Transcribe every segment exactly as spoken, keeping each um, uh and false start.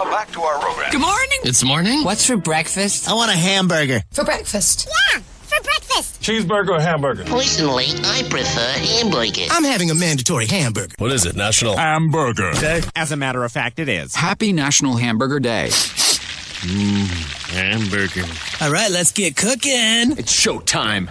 Back to our program. Good morning. It's morning. What's for breakfast? I want a hamburger. For breakfast? Yeah, for breakfast. Cheeseburger or hamburger? Personally, I prefer hamburgers. I'm having a mandatory hamburger. What is it, National Hamburger Day? As a matter of fact, it is. Happy National Hamburger Day. Mmm, hamburger. All right, let's get cooking. It's showtime.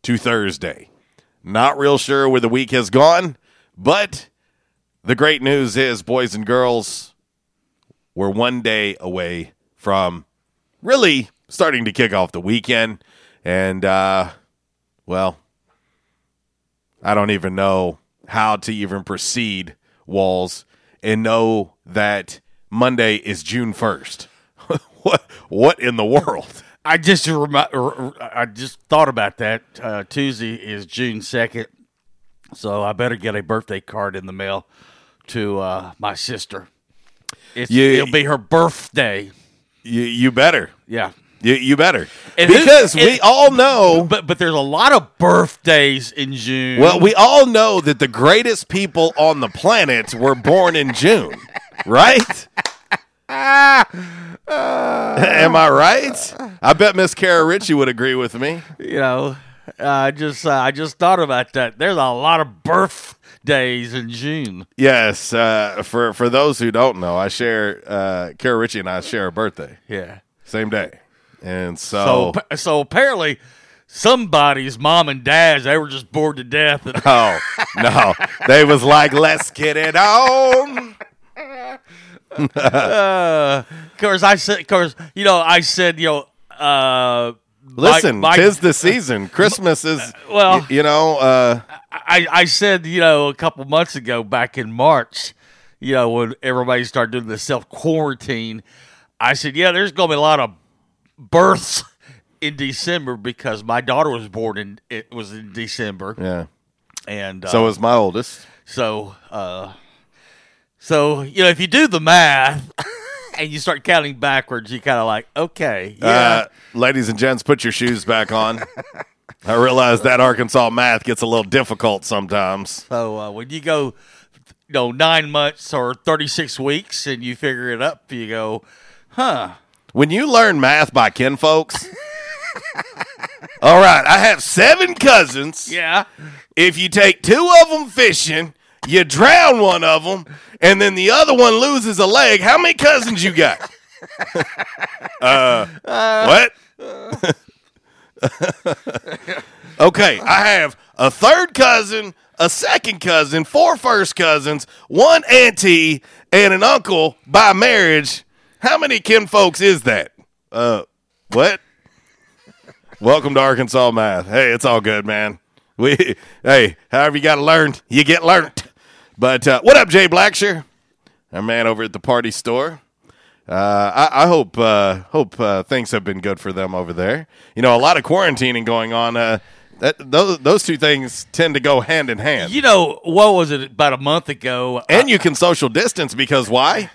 to Thursday. Not real sure where the week has gone, but the great news is, boys and girls, we're one day away from really starting to kick off the weekend. And, uh, well, I don't even know how to even proceed, Walls, and know that Monday is June first. What, what in the world? I just I just thought about that. Uh, Tuesday is June second, so I better get a birthday card in the mail to uh, my sister. It's, you, it'll be her birthday. You, you better. Yeah. You, you better. And because we all know. But, but there's a lot of birthdays in June. Well, we all know that the greatest people on the planet were born in June, right? Ah, uh, am I right? I bet Miss Kara Ritchie would agree with me. You know, I uh, just uh, I just thought about that. There's a lot of birthdays in June. Yes, uh, for for those who don't know, I share uh, Kara Ritchie and I share a birthday. Yeah, same day, and so so, so apparently. Somebody's mom and dads, they were just bored to death. And- oh no, they was like, let's get it on. uh, course I said, course you know I said, you know. Uh, Listen, my, my, tis the season. Christmas is uh, well, y- you know. Uh, I I said, you know, a couple months ago, back in March, you know, when everybody started doing the self quarantine, I said, yeah, there's gonna be a lot of births in December because my daughter was born in it was in December. Yeah, and uh, so was my oldest. So. Uh, So, you know, if you do the math and you start counting backwards, you kind of like, okay. Yeah. Uh, ladies and gents, put your shoes back on. I realize that Arkansas math gets a little difficult sometimes. So uh, when you go, you know, nine months or thirty-six weeks and you figure it up, you go, huh. When you learn math by kin folks. All right, I have seven cousins. Yeah. If you take two of them fishing, you drown one of them, and then the other one loses a leg, how many cousins you got? uh, uh, what? Okay, I have a third cousin, a second cousin, four first cousins, one auntie, and an uncle by marriage. How many kin folks is that? Uh, what? Welcome to Arkansas Math. Hey, it's all good, man. We hey, however you got to learn, you get learnt. But uh, what up, Jay Blackshear, our man over at the party store. Uh, I, I hope uh, hope uh, things have been good for them over there. You know, a lot of quarantining going on. Uh, that those those two things tend to go hand in hand. You know, what was it about a month ago? And I, you can social distance because why?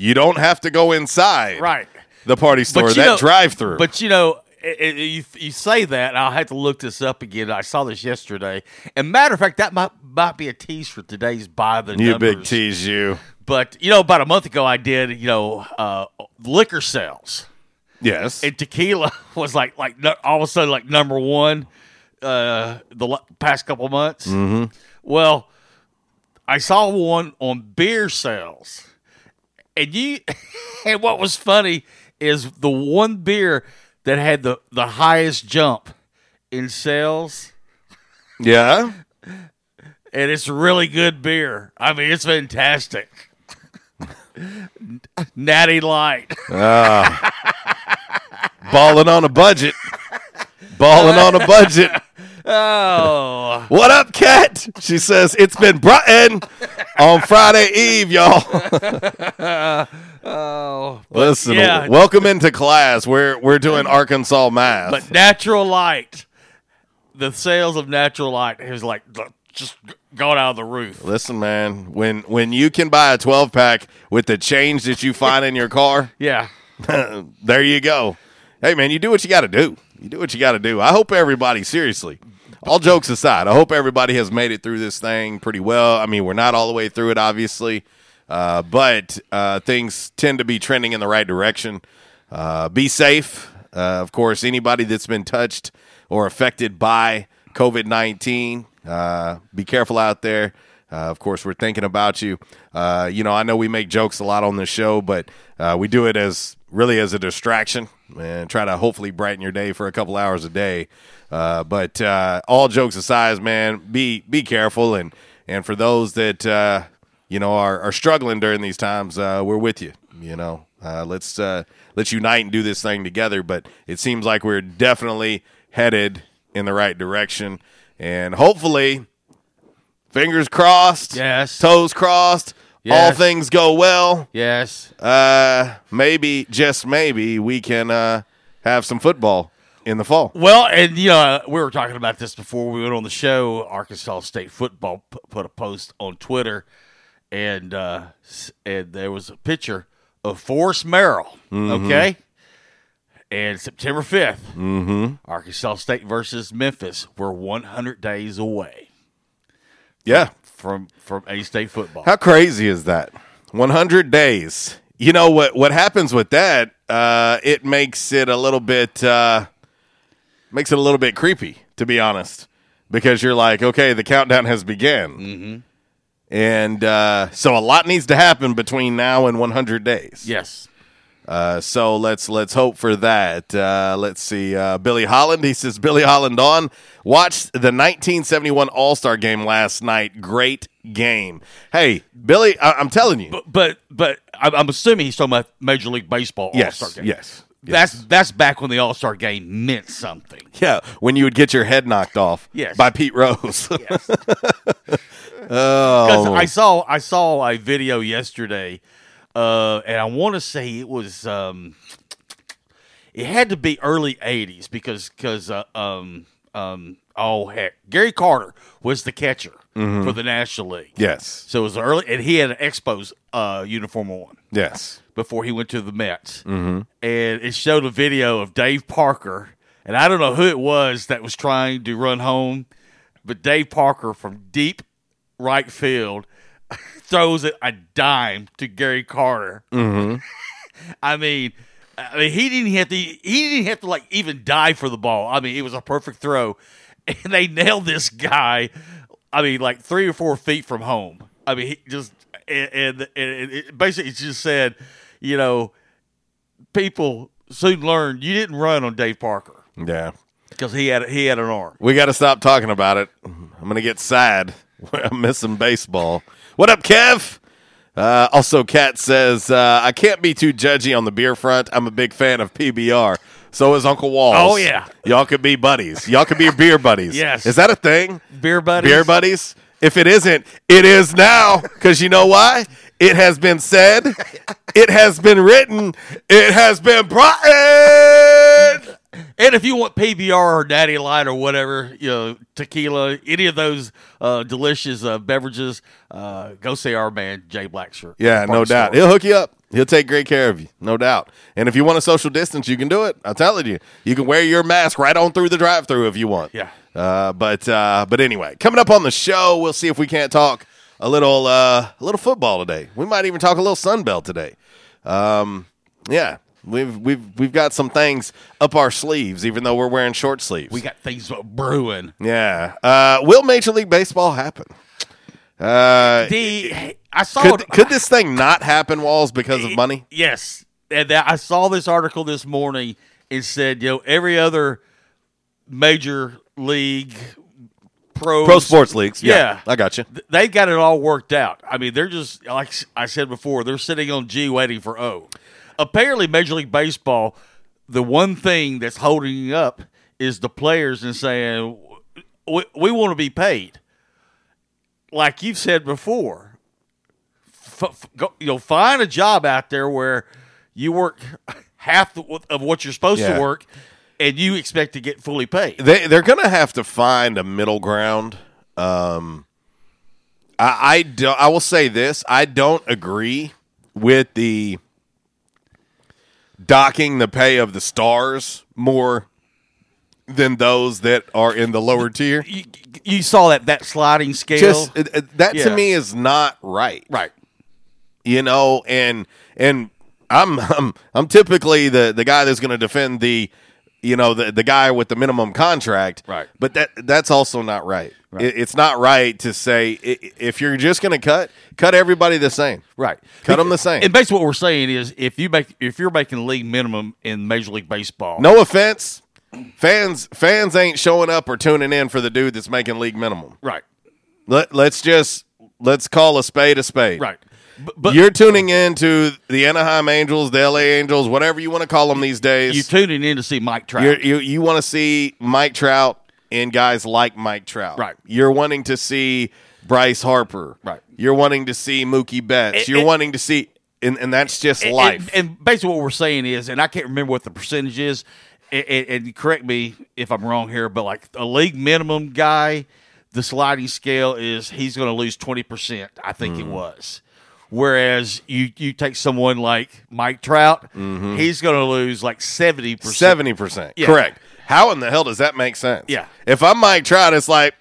You don't have to go inside. Right. The party store, that drive-through. But you know. It, it, you, you say that, and I'll have to look this up again. I saw this yesterday. And matter of fact, that might might be a tease for today's Buy the Numbers. You big tease, you. But, you know, about a month ago, I did, you know, uh, liquor sales. Yes. And tequila was like, like all of a sudden, like number one uh, the past couple of months. Mm-hmm. Well, I saw one on beer sales. And you, and what was funny is the one beer that had the, the highest jump in sales. Yeah. And it's really good beer. I mean, it's fantastic. Natty Light. Uh, balling on a budget. Balling on a budget. Oh. What up, Kat? She says, it's been Brighton on Friday Eve, y'all. uh, oh, Listen, yeah. Welcome into class. We're we're doing Arkansas math. But Natural Light, the sales of Natural Light has like just gone out of the roof. Listen, man, when, when you can buy a twelve-pack with the change that you find in your car, yeah, there you go. Hey, man, you do what you got to do. You do what you got to do. I hope everybody, seriously, all jokes aside, I hope everybody has made it through this thing pretty well. I mean, we're not all the way through it, obviously, uh, but uh, things tend to be trending in the right direction. Uh, be safe. Uh, of course, anybody that's been touched or affected by covid nineteen, uh, be careful out there. Uh, of course, we're thinking about you. Uh, you know, I know we make jokes a lot on this show, but uh, we do it as really as a distraction and try to hopefully brighten your day for a couple hours a day. Uh, but uh, all jokes aside, man, be be careful. And, and for those that, uh, you know, are, are struggling during these times, uh, we're with you, you know. Uh, let's, uh, let's unite and do this thing together. But it seems like we're definitely headed in the right direction. And hopefully... Fingers crossed. Yes. Toes crossed. Yes. All things go well. Yes. Uh, maybe, just maybe, we can uh, have some football in the fall. Well, and, you know, we were talking about this before we went on the show. Arkansas State football p- put a post on Twitter, and uh, and there was a picture of Forrest Merrill, mm-hmm. okay? And September fifth, mm-hmm. Arkansas State versus Memphis. We're one hundred days away. Yeah, from from A-State football. How crazy is that? one hundred days. You know what? What happens with that? Uh, it makes it a little bit uh, makes it a little bit creepy, to be honest, because you're like, okay, the countdown has begun, mm-hmm. and uh, so a lot needs to happen between now and one hundred days. Yes. Uh, so let's let's hope for that. Uh, let's see. Uh, Billy Holland. He says, Billy Holland on. Watched the nineteen seventy-one All-Star Game last night. Great game. Hey, Billy, I- I'm telling you. But, but but I'm assuming he's talking about Major League Baseball All-Star yes, Game. Yes, yes. That's, that's back when the All-Star Game meant something. Yeah, when you would get your head knocked off yes. by Pete Rose. Yes. Oh. I saw, I saw a video yesterday. Uh, and I want to say it was, um, it had to be early eighties because, because, uh, um, um, oh heck, Gary Carter was the catcher mm-hmm. for the National League. Yes. So it was early, and he had an Expos uh, uniform on. Yes. Before he went to the Mets. Mm-hmm. And it showed a video of Dave Parker, and I don't know who it was that was trying to run home, but Dave Parker from deep right field throws a dime to Gary Carter. Mm-hmm. I mean, I mean, he didn't have to. He didn't have to like even dive for the ball. I mean, it was a perfect throw, and they nailed this guy. I mean, like three or four feet from home. I mean, he just and, and, and it basically just said, you know, people soon learned you didn't run on Dave Parker. Yeah, because he had he had an arm. We got to stop talking about it. I'm gonna get sad. I'm missing baseball. What up, Kev? Uh, also, Kat says, uh, I can't be too judgy on the beer front. I'm a big fan of P B R. So is Uncle Walls. Oh, yeah. Y'all could be buddies. Y'all could be beer buddies. Yes. Is that a thing? Beer buddies? Beer buddies? If it isn't, it is now. Because you know why? It has been said. It has been written. It has been brought. And if you want P B R or Natty Light or whatever, you know, tequila, any of those uh, delicious uh, beverages, uh, go see our man, Jay Blackshirt. Yeah, no doubt. Store. He'll hook you up. He'll take great care of you, no doubt. And if you want a social distance, you can do it. I'm telling you. You can wear your mask right on through the drive-thru if you want. Yeah. Uh, but uh, but anyway, coming up on the show, we'll see if we can't talk a little, uh, a little football today. We might even talk a little Sunbelt today. Um, yeah. We've we've we've got some things up our sleeves, even though we're wearing short sleeves. We got things brewing. Yeah. Uh, will Major League Baseball happen? Uh, the I saw. Could, it, could this thing not happen, Walls, because of money? It, yes. And that, I saw this article this morning. It said, you know, every other major league pros, pro sports leagues. Yeah, yeah, I got you. They've got it all worked out. I mean, they're just like I said before. They're sitting on G, waiting for O. Apparently, Major League Baseball, the one thing that's holding up is the players and saying, we, we want to be paid. Like you've said before, f- f- go, you know, find a job out there where you work half the, of what you're supposed yeah. to work and you expect to get fully paid. They, they're going to have to find a middle ground. Um, I, I, do, I will say this. I don't agree with the docking the pay of the stars more than those that are in the lower tier. You, you saw that that sliding scale. Just, that yeah. to me is not right. Right. You know, and and I'm I'm I'm typically the, the guy that's going to defend the you know the, the guy with the minimum contract. Right. But that that's also not right. Right. It, it's not right to say if you're just going to cut, cut everybody the same. Right. Cut them the same. And basically what we're saying is if you make if you're making league minimum in Major League Baseball. No offense. Fans fans ain't showing up or tuning in for the dude that's making league minimum. Right. Let let's just let's call a spade a spade. Right. But, but you're tuning in to the Anaheim Angels, the L A Angels, whatever you want to call them these days. You're tuning in to see Mike Trout. You're, you you want to see Mike Trout. And guys like Mike Trout. Right. You're wanting to see Bryce Harper. Right. You're wanting to see Mookie Betts. And, you're and, wanting to see and, – and that's just and, life. And, and basically what we're saying is – and I can't remember what the percentage is, and, and correct me if I'm wrong here, but like a league minimum guy, the sliding scale is he's going to lose twenty percent, I think mm. it was. Whereas you, you take someone like Mike Trout, mm-hmm. he's going to lose like seventy percent. seventy percent, yeah. Correct. How in the hell does that make sense? Yeah. If I'm Mike Trout, it's like,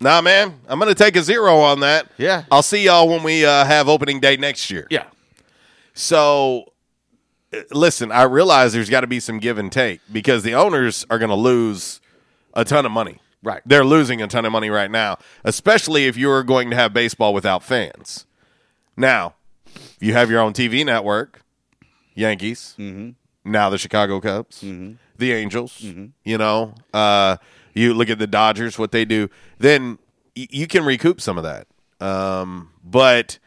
nah, man, I'm going to take a zero on that. Yeah. I'll see y'all when we uh, have opening day next year. Yeah. So, listen, I realize there's got to be some give and take because the owners are going to lose a ton of money. Right. They're losing a ton of money right now, especially if you're going to have baseball without fans. Now, if you have your own T V network, Yankees, mm-hmm. now the Chicago Cubs, mm-hmm. the Angels, mm-hmm. you know, uh, you look at the Dodgers, what they do, then y- you can recoup some of that. Um, but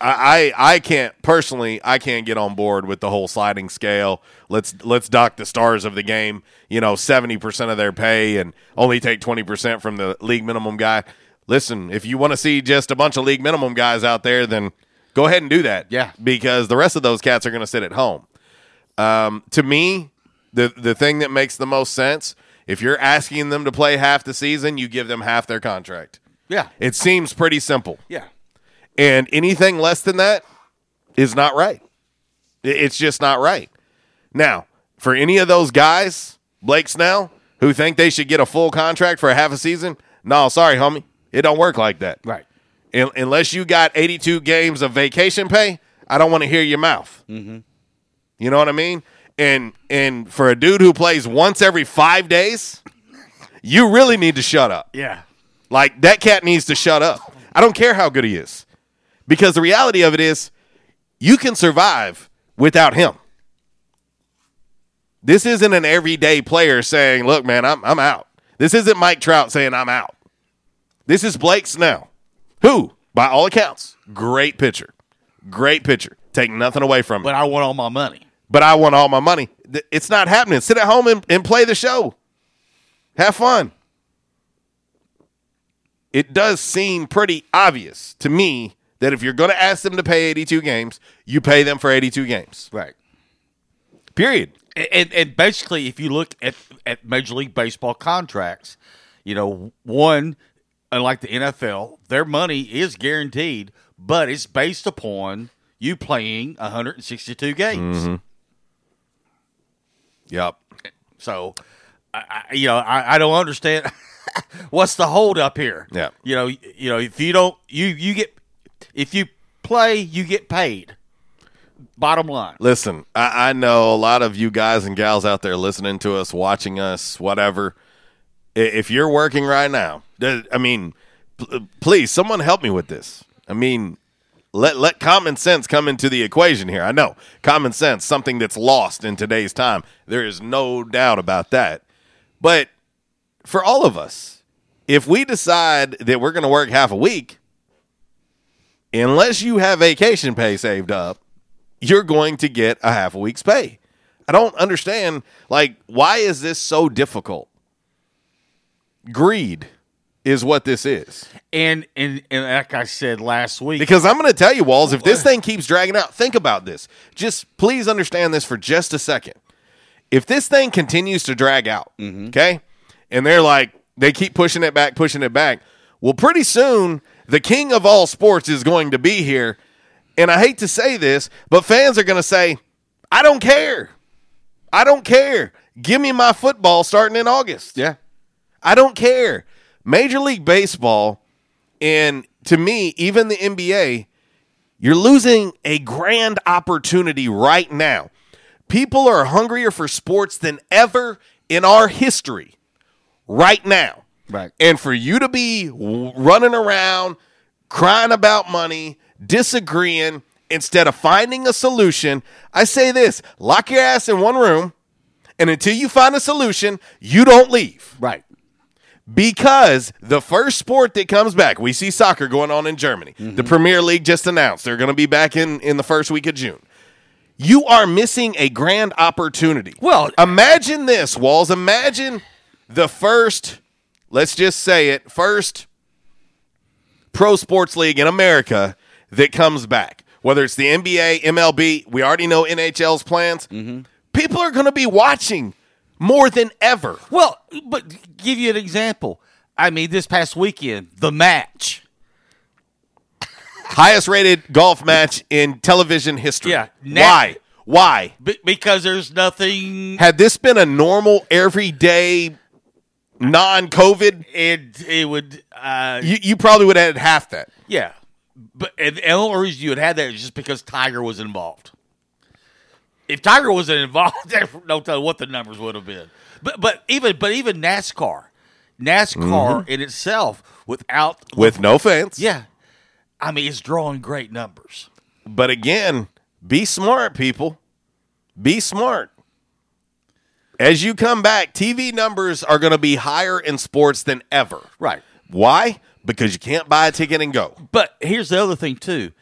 I, I I can't personally, I can't get on board with the whole sliding scale. Let's let's dock the stars of the game, you know, seventy percent of their pay and only take twenty percent from the league minimum guy. Listen, if you want to see just a bunch of league minimum guys out there, then go ahead and do that. Yeah. Because the rest of those cats are going to sit at home. Um, to me, the the thing that makes the most sense, if you're asking them to play half the season, you give them half their contract. Yeah. It seems pretty simple. Yeah. And anything less than that is not right. It's just not right. Now, for any of those guys, Blake Snell, who think they should get a full contract for a half a season, no, sorry, homie. It don't work like that. Right. In, unless you got eighty-two games of vacation pay, I don't want to hear your mouth. Mm-hmm. You know what I mean? And and for a dude who plays once every five days, you really need to shut up. Yeah. Like, that cat needs to shut up. I don't care how good he is. Because the reality of it is, you can survive without him. This isn't an everyday player saying, look, man, I'm I'm out. This isn't Mike Trout saying, I'm out. This is Blake Snell, who, by all accounts, great pitcher. Great pitcher. Take nothing away from him. But I want all my money. But I want all my money. It's not happening. Sit at home and, and play the show. Have fun. It does seem pretty obvious to me that if you're going to ask them to pay eighty-two games, you pay them for eighty-two games. Right. Period. And, and basically, if you look at, at Major League Baseball contracts, you know, one, unlike the N F L, their money is guaranteed, but it's based upon you playing one hundred sixty-two games. Mm-hmm. Yep. So, I, I, you know, I, I don't understand what's the hold up here. Yeah. You know, you know, if you don't, you you get if you play, you get paid. Bottom line. Listen, I, I know a lot of you guys and gals out there listening to us, watching us, whatever. If you're working right now, I mean, please, someone help me with this. I mean, let let common sense come into the equation here. I know common sense, something that's lost in today's time. There is no doubt about that. But for all of us, if we decide that we're going to work half a week, unless you have vacation pay saved up, you're going to get a half a week's pay. I don't understand, like, why is this so difficult? Greed is what this is. And, and, and like I said last week. Because I'm going to tell you, Walls, if this thing keeps dragging out, think about this. Just please understand this for just a second. If this thing continues to drag out, mm-hmm. okay, and they're like, they keep pushing it back, pushing it back, well, pretty soon, the king of all sports is going to be here. And I hate to say this, but fans are going to say, I don't care. I don't care. Give me my football starting in August. Yeah. I don't care. Major League Baseball, and to me, even the N B A, you're losing a grand opportunity right now. People are hungrier for sports than ever in our history right now. Right. And for you to be running around, crying about money, disagreeing instead of finding a solution, I say this, lock your ass in one room, and until you find a solution, you don't leave. Right. Because the first sport that comes back, we see soccer going on in Germany. Mm-hmm. The Premier League just announced they're going to be back in, in the first week of June. You are missing a grand opportunity. Well, imagine this, Walls. Imagine the first, let's just say it, first pro sports league in America that comes back, whether it's the N B A, M L B, we already know N H L's plans. Mm-hmm. People are going to be watching more than ever. Well, but give you an example. I mean, this past weekend, the match. Highest rated golf match in television history. Yeah. Nat- Why? Why? Be- because there's nothing. Had this been a normal, everyday, non-COVID. It, it would. Uh, you, you probably would have had half that. Yeah. But the only reason you had had that is just because Tiger was involved. If Tiger wasn't involved, I don't know what the numbers would have been. But but even but even NASCAR, NASCAR mm-hmm. in itself, without with the, no fans, yeah, I mean it's drawing great numbers. But again, be smart, people. Be smart. As you come back, T V numbers are going to be higher in sports than ever. Right? Why? Because you can't buy a ticket and go. But here's the other thing too,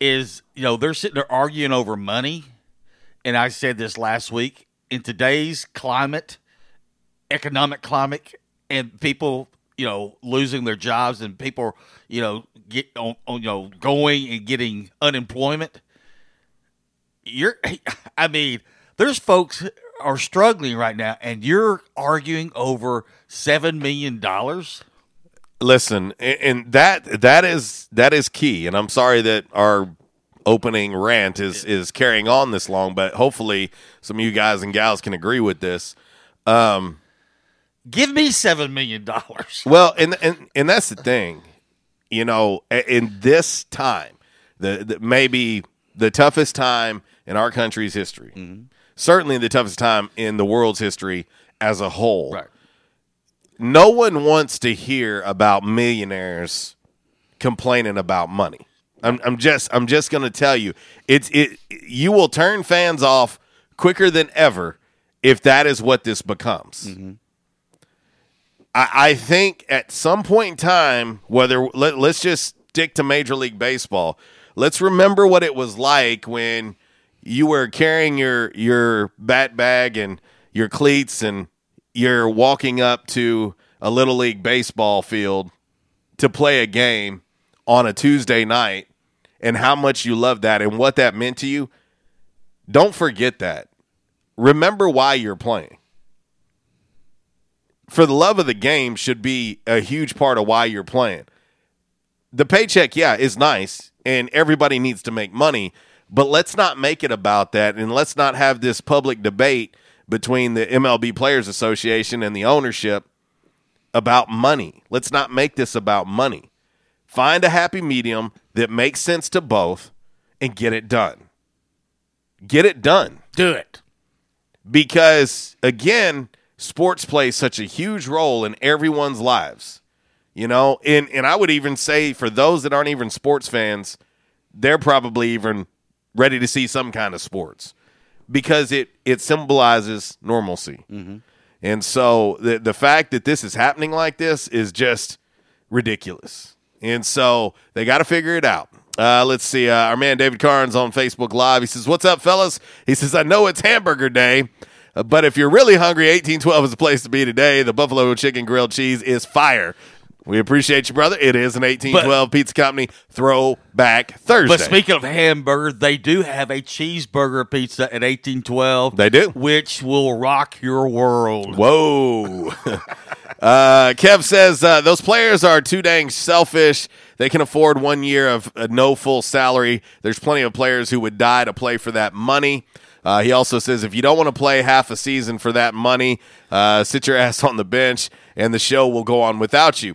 is you know they're sitting there arguing over money. And I said this last week, in today's climate, economic climate, and people, you know, losing their jobs and people, you know, get on, on you know, going and getting unemployment. You're, I mean, there's folks who are struggling right now, and you're arguing over seven million dollars. Listen, and that that is that is key, and I'm sorry that our opening rant is is carrying on this long, but hopefully some of you guys and gals can agree with this. Um give me seven million dollars. Well, and, and and that's the thing, you know, in this time, the, the maybe the toughest time in our country's history. Mm-hmm. Certainly the toughest time in the world's history as a whole. Right. No one wants to hear about millionaires complaining about money. I'm, I'm just, I'm just going to tell you, it's, it, you will turn fans off quicker than ever if that is what this becomes. Mm-hmm. I, I think at some point in time, whether let, let's just stick to Major League Baseball. Let's remember what it was like when you were carrying your, your bat bag and your cleats, and you're walking up to a Little League baseball field to play a game on a Tuesday night, and how much you loved that and what that meant to you. Don't forget that. Remember why you're playing. For the love of the game should be a huge part of why you're playing. The paycheck, yeah, is nice, and everybody needs to make money, but let's not make it about that, and let's not have this public debate between the M L B Players Association and the ownership about money. Let's not make this about money. Find a happy medium that makes sense to both and get it done. Get it done. Do it. Because, again, sports plays such a huge role in everyone's lives. You know, and, and I would even say for those that aren't even sports fans, they're probably even ready to see some kind of sports because it, it symbolizes normalcy. Mm-hmm. And so the the fact that this is happening like this is just ridiculous. And so they got to figure it out. Uh, let's see. Uh, our man David Carnes on Facebook Live. He says, "What's up, fellas?" He says, "I know it's hamburger day, but if you're really hungry, eighteen twelve is the place to be today. The Buffalo Chicken Grilled Cheese is fire. We appreciate you, brother." It is an eighteen twelve but, Pizza Company Throwback Thursday. But speaking of hamburger, they do have a cheeseburger pizza at eighteen twelve. They do. Which will rock your world. Whoa. uh, Kev says, uh, those players are too dang selfish. They can afford one year of uh, no full salary. There's plenty of players who would die to play for that money. Uh, he also says, if you don't want to play half a season for that money, uh, sit your ass on the bench and the show will go on without you.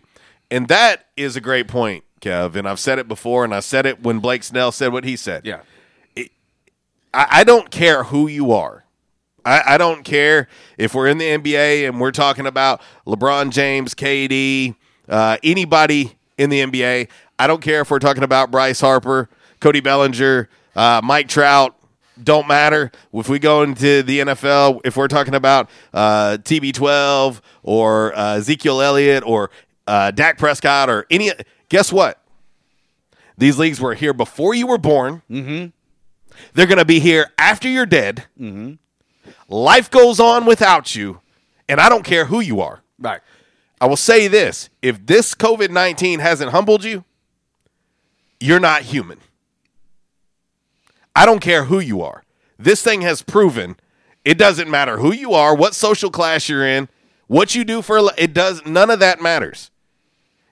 And that is a great point, Kev. And I've said it before, and I said it when Blake Snell said what he said. Yeah, it, I, I don't care who you are. I, I don't care if we're in the N B A and we're talking about LeBron James, K D, uh, anybody in the N B A. I don't care if we're talking about Bryce Harper, Cody Bellinger, uh, Mike Trout. Don't matter. If we go into the N F L, if we're talking about uh, T B twelve or uh, Ezekiel Elliott or Uh, Dak Prescott or any, guess what? These leagues were here before you were born. Mm-hmm. They're going to be here after you're dead. Mm-hmm. Life goes on without you, and I don't care who you are. Right. I will say this. If this covid nineteen hasn't humbled you, you're not human. I don't care who you are. This thing has proven it doesn't matter who you are, what social class you're in, what you do for, it does, none of that matters.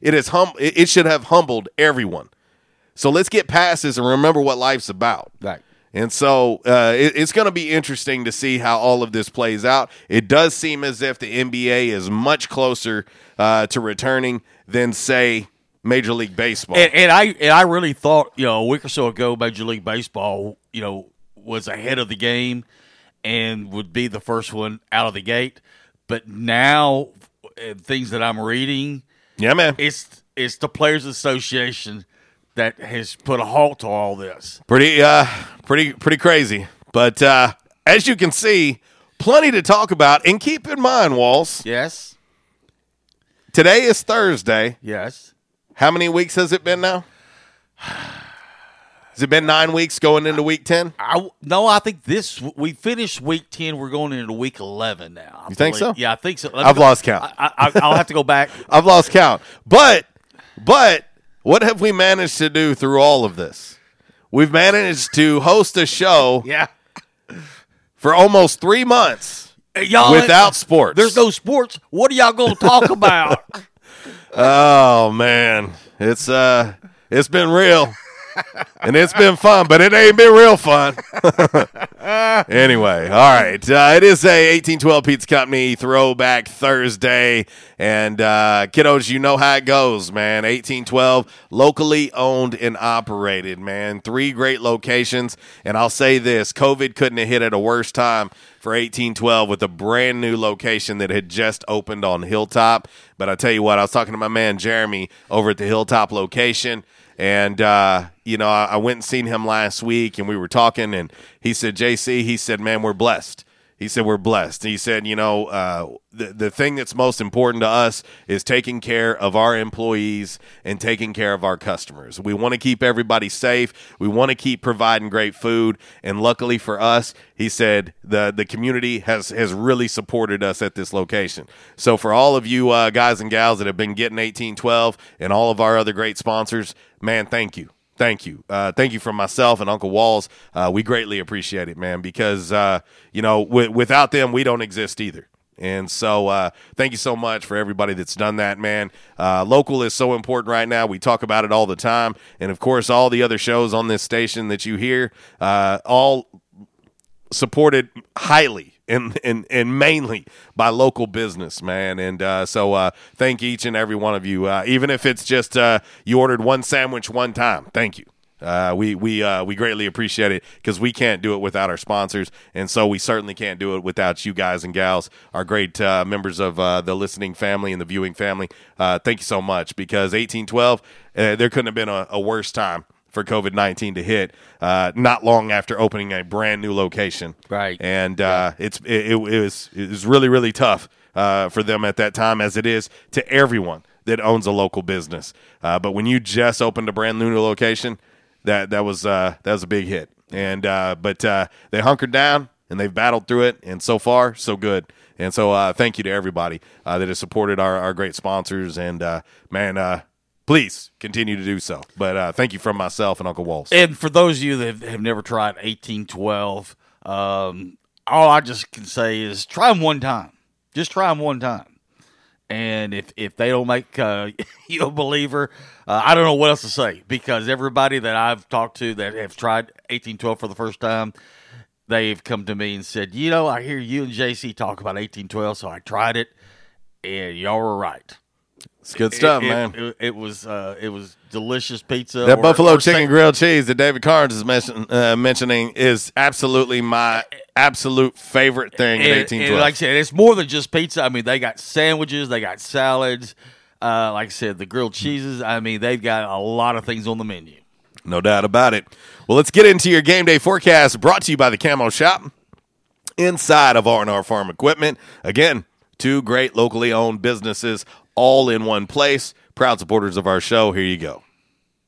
It is hum. It should have humbled everyone. So let's get past this and remember what life's about. Right. And so uh, it, it's going to be interesting to see how all of this plays out. It does seem as if the N B A is much closer uh, to returning than, say, Major League Baseball. And, and I and I really thought, you know, a week or so ago, Major League Baseball, you know, was ahead of the game and would be the first one out of the gate. But now, things that I'm reading, yeah, man, it's it's the Players Association that has put a halt to all this. Pretty, uh, pretty, pretty crazy. But uh, as you can see, plenty to talk about. And keep in mind, Walls. Yes. Today is Thursday. Yes. How many weeks has it been now? Has it been nine weeks going into week ten? I, no, I think this – we finished week ten. We're going into week eleven now. I you think believe. so? Yeah, I think so. I've go, lost count. I, I, I'll have to go back. I've lost count. But, but what have we managed to do through all of this? We've managed to host a show yeah. for almost three months y'all without sports. There's no sports. What are y'all going to talk about? Oh, man. It's uh, it's been real. And it's been fun, but it ain't been real fun. Anyway, all right. Uh, it is a eighteen twelve Pizza Company Throwback Thursday. And, uh, kiddos, you know how it goes, man. eighteen twelve, locally owned and operated, man. Three great locations. And I'll say this, COVID couldn't have hit at a worse time for eighteen twelve with a brand new location that had just opened on Hilltop. But I tell you what, I was talking to my man Jeremy over at the Hilltop location. And, uh, you know, I, I went and seen him last week, and we were talking, and he said, J C, he said, man, we're blessed. He said, we're blessed. He said, you know, uh, the, the thing that's most important to us is taking care of our employees and taking care of our customers. We want to keep everybody safe. We want to keep providing great food. And luckily for us, he said, the, the community has, has really supported us at this location. So for all of you uh, guys and gals that have been getting eighteen twelve and all of our other great sponsors, man, thank you. Thank you. Uh, thank you from myself and Uncle Walls. Uh, we greatly appreciate it, man, because, uh, you know, w- without them, we don't exist either. And so uh, thank you so much for everybody that's done that, man. Uh, local is so important right now. We talk about it all the time. And, of course, all the other shows on this station that you hear, uh, all supported highly and and and mainly by local business, man. And uh, so uh, thank each and every one of you. Uh, even if it's just uh, you ordered one sandwich one time, thank you. Uh, we we uh, we greatly appreciate it because we can't do it without our sponsors, and so we certainly can't do it without you guys and gals, our great uh, members of uh, the listening family and the viewing family. Uh, thank you so much because eighteen twelve, uh, there couldn't have been a, a worse time for COVID nineteen to hit uh, not long after opening a brand new location. Right. And uh, yeah. it's it, it was it was really, really tough uh, for them at that time, as it is to everyone that owns a local business. Uh, but when you just opened a brand new location, that that was uh, that was a big hit. And uh, but uh, they hunkered down and they've battled through it. And so far, so good. And so uh, thank you to everybody uh, that has supported our, our great sponsors. And uh, man, uh, please continue to do so. But uh, thank you from myself and Uncle Walls. And for those of you that have never tried eighteen twelve, um, all I just can say is try them one time. Just try them one time. And if, if they don't make uh, you a believer, uh, I don't know what else to say. Because everybody that I've talked to that have tried eighteen twelve for the first time, they've come to me and said, you know, I hear you and J C talk about eighteen twelve, so I tried it, and y'all were right. It's good stuff, it, man. It, it, it was uh, it was delicious pizza. That or, buffalo or chicken same. grilled cheese that David Carnes is mention, uh, mentioning is absolutely my absolute favorite thing at eighteen twelve. Like I said, it's more than just pizza. I mean, they got sandwiches, they got salads. Uh, like I said, the grilled cheeses. I mean, they've got a lot of things on the menu. No doubt about it. Well, let's get into your game day forecast brought to you by the Camo Shop inside of R and R Farm Equipment. Again, two great locally owned businesses all in one place. Proud supporters of our show. Here you go.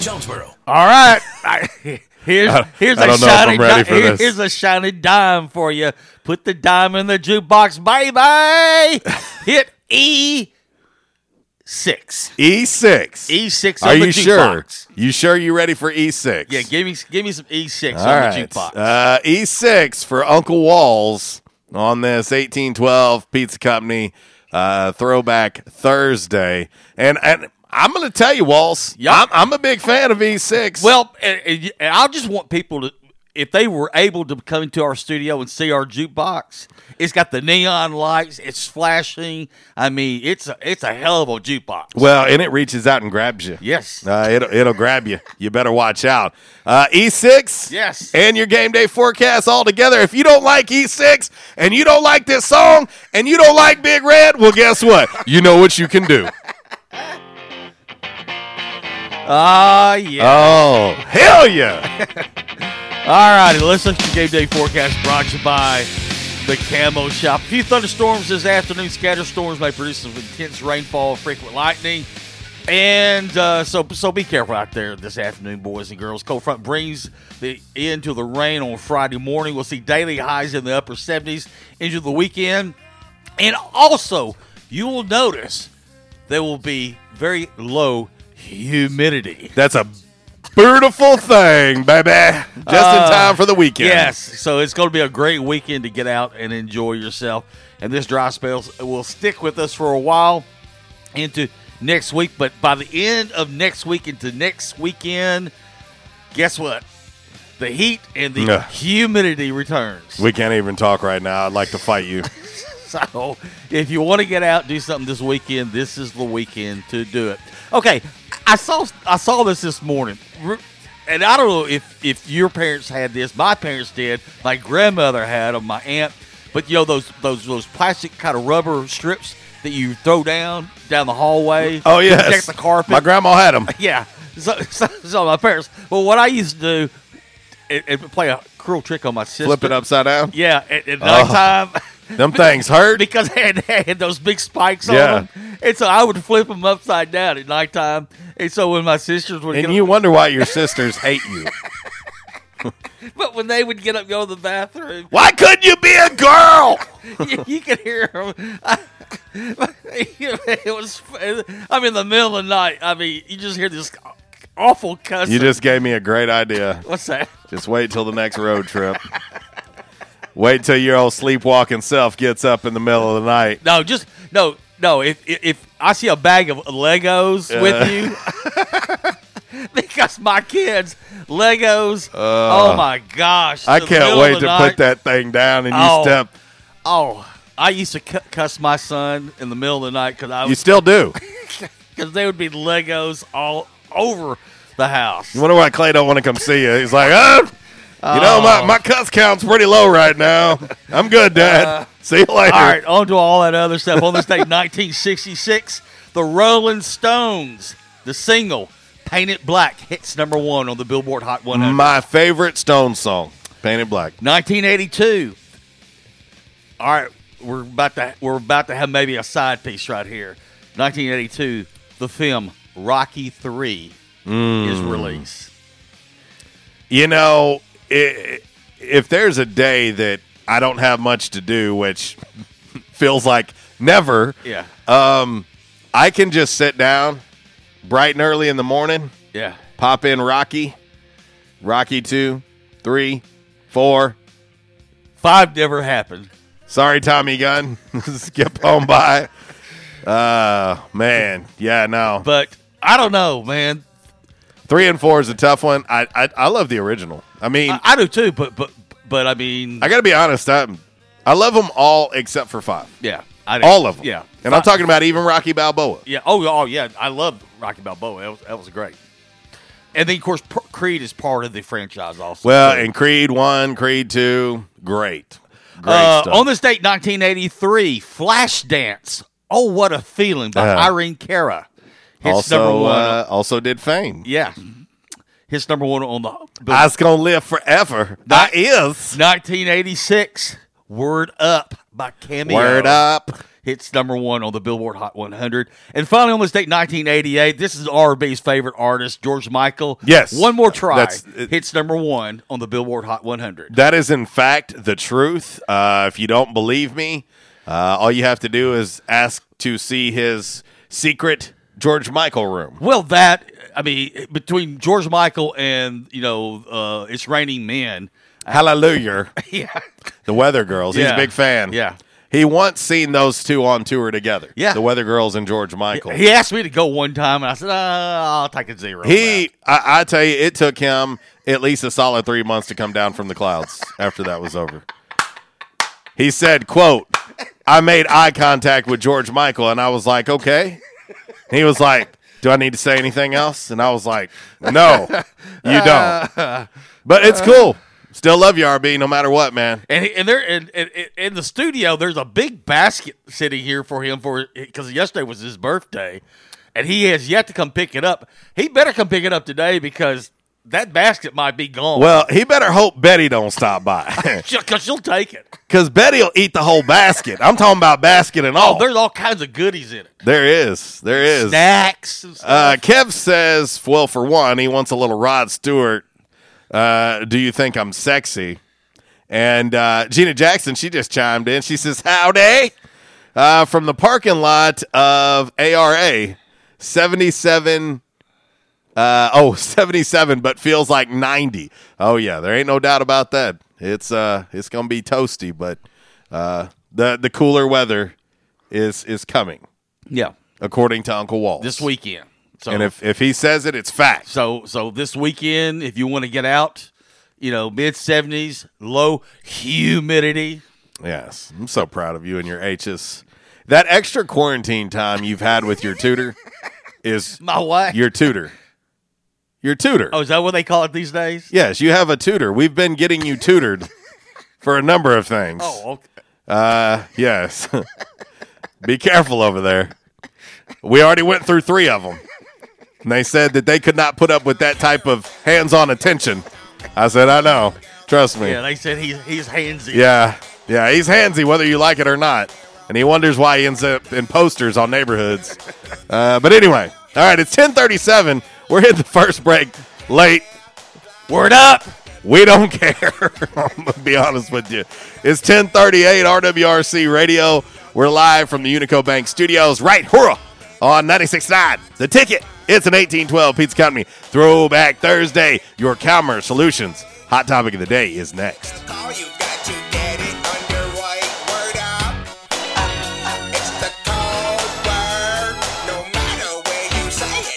Jonesboro. All right. Here's, here's, a shiny di- here, here's a shiny dime for you. Put the dime in the jukebox, baby. Hit E six. E six. E six on Are the you jukebox. Sure? You sure you ready for E six? Yeah, give me give me some E six All on right. the jukebox. Uh, E six for Uncle Walls on this eighteen twelve Pizza Company uh, Throwback Thursday. And and. I'm going to tell you, Walls, I'm, I'm a big fan of E six. Well, and, and I just want people to, if they were able to come into our studio and see our jukebox, it's got the neon lights, it's flashing. I mean, it's a, it's a hell of a jukebox. Well, and it reaches out and grabs you. Yes. Uh, it'll, it'll grab you. You better watch out. Uh, E six. Yes. And your game day forecast all together. If you don't like E six and you don't like this song and you don't like Big Red, well, guess what? You know what you can do. Ah, uh, yeah. Oh, hell yeah. All righty, let's look at the game day forecast brought to you by the Camo Shop. A few thunderstorms this afternoon. Scattered storms may produce some intense rainfall and frequent lightning. And uh, so so be careful out there this afternoon, boys and girls. Cold front brings the end to the rain on Friday morning. We'll see daily highs in the upper seventies into the weekend. And also, you will notice there will be very low humidity. That's a beautiful thing, baby. Just uh, in time for the weekend. Yes, so it's going to be a great weekend to get out and enjoy yourself. And this dry spell will stick with us for a while into next week. But by the end of next week into next weekend, guess what? The heat and the uh, humidity returns. We can't even talk right now. I'd like to fight you. So if you want to get out, do something this weekend, this is the weekend to do it. Okay, I saw I saw this this morning, and I don't know if, if your parents had this. My parents did. My grandmother had them, my aunt. But, you know, those those those plastic kind of rubber strips that you throw down down the hallway. Oh, yes. Protect the carpet. My grandma had them. Yeah. So, so, so my parents. Well, what I used to do and play a cruel trick on my sister. Flip it upside down? Yeah. At, at nighttime. Oh. Them things hurt. Because they had, they had those big spikes yeah. on them. And so I would flip them upside down at nighttime. And so when my sisters would and get And you up, wonder why your sisters hate you. But when they would get up and go to the bathroom. Why couldn't you be a girl? you, you could hear them. I, it was, I'm in the middle of the night. I mean, you just hear this awful cussing. You just gave me a great idea. What's that? Just wait till the next road trip. Wait till your old sleepwalking self gets up in the middle of the night. No, just no, no. If if, if I see a bag of Legos uh. with you, because my kids Legos. Uh, oh my gosh! I can't wait to night. Put that thing down and oh, you step. Oh, I used to cuss my son in the middle of the night because I. Was, you still do. Because there would be Legos all over the house. You wonder why Clay don't want to come see you? He's like, oh. You know, my, my cuss count's pretty low right now. I'm good, Dad. Uh, See you later. All right, on to all that other stuff. On this day, nineteen sixty-six, the Rolling Stones, the single, Paint It Black, hits number one on the Billboard Hot one hundred. My favorite Stones song, Paint It Black. nineteen eighty-two. All right, we're about to, we're about to have maybe a side piece right here. nineteen eighty-two, the film Rocky three mm. is released. You know... It, if there's a day that I don't have much to do, which feels like never, yeah, um, I can just sit down bright and early in the morning, yeah, pop in Rocky, Rocky two, three, four, five never happened. Sorry, Tommy Gunn, skip on by. Uh, man, yeah, no, but I don't know, man. Three and four is a tough one. I I, I love the original. I mean, I, I do too. But but but I mean, I got to be honest. I I love them all except for five. Yeah, I do. All of them. Yeah, and i I'm talking about even Rocky Balboa. Yeah. Oh, oh yeah. I loved Rocky Balboa. That was, that was great. And then of course Creed is part of the franchise also. Well, and Creed one, Creed two, great, great uh, stuff. On this date, nineteen eighty-three, Flashdance. Oh, what a feeling by uh-huh. Irene Cara. Hits also, number one. Uh, also did Fame. Yeah. His number one on the... I's Gonna Live Forever. That is. nineteen eighty-six, Word Up by Cameo. Word Up. Hits number one on the Billboard Hot one hundred. And finally on this date, nineteen eighty-eight, this is R and B's favorite artist, George Michael. Yes. One More Try. That's, it, hits number one on the Billboard Hot one hundred. That is, in fact, the truth. Uh, if you don't believe me, uh, all you have to do is ask to see his secret... George Michael room. Well, that, I mean, between George Michael and, you know, uh, It's Raining Men. Hallelujah. Yeah. The Weather Girls. He's yeah. a big fan. Yeah. He once seen those two on tour together. Yeah. The Weather Girls and George Michael. He asked me to go one time, and I said, uh, I'll take a zero. He, I, I tell you, it took him at least a solid three months to come down from the clouds after that was over. He said, quote, I made eye contact with George Michael, and I was like, okay. He was like, do I need to say anything else? And I was like, no, you don't. But it's cool. Still love you, R B, no matter what, man. And he, and there in, in, in the studio, there's a big basket sitting here for him for because yesterday was his birthday, and he has yet to come pick it up. He better come pick it up today because that basket might be gone. Well, he better hope Betty don't stop by. Because she'll take it. Because Betty will eat the whole basket. I'm talking about basket and all. Oh, there's all kinds of goodies in it. There is. There is. Snacks and stuff. Uh, Kev says, well, for one, he wants a little Rod Stewart. Uh, do you think I'm sexy? And uh, Gina Jackson, she just chimed in. She says, howdy. Uh, from the parking lot of A R A, seventy-seven... Uh, oh, seventy-seven, but feels like ninety. Oh, yeah, there ain't no doubt about that. It's uh, it's going to be toasty, but uh, the the cooler weather is is coming. Yeah. According to Uncle Walt. This weekend. So, and if, if he says it, it's fact. So, so this weekend, if you want to get out, you know, mid-seventies, low humidity. Yes, I'm so proud of you and your H's. That extra quarantine time you've had with your tutor is... My what? Your tutor. Your tutor. Oh, is that what they call it these days? Yes, you have a tutor. We've been getting you tutored for a number of things. Oh, okay. Uh, yes. Be careful over there. We already went through three of them. And they said that they could not put up with that type of hands-on attention. I said, I know. Trust me. Yeah, they said he's, he's handsy. Yeah. Yeah, he's handsy whether you like it or not. And he wonders why he ends up in posters on neighborhoods. Uh, but anyway. All right, it's ten thirty-seven. We're hitting the first break late. Word up. We don't care. I'm going to be honest with you. It's ten thirty-eight R W R C Radio. We're live from the Unico Bank Studios right here on ninety-six point nine. The Ticket. It's an eighteen twelve Pizza Company Throwback Thursday. Your Calmer Solutions. Hot topic of the day is next. All you got to get it underway. Word up. Uh, uh, it's the cold word. No matter where you say it.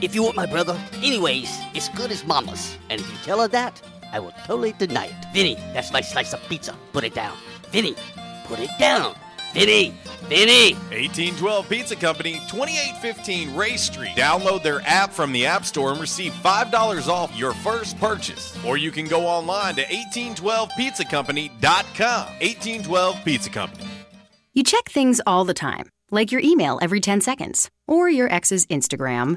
if you want my brother, anyways, it's good as mama's. And if you tell her that, I will totally deny it. Vinny, that's my slice of pizza. Put it down. Vinny, put it down. Vinny, Vinny. eighteen twelve Pizza Company, twenty-eight fifteen Ray Street. Download their app from the App Store and receive five dollars off your first purchase. Or you can go online to eighteen twelve pizza company dot com. eighteen twelve Pizza Company. You check things all the time, like your email every ten seconds or your ex's Instagram.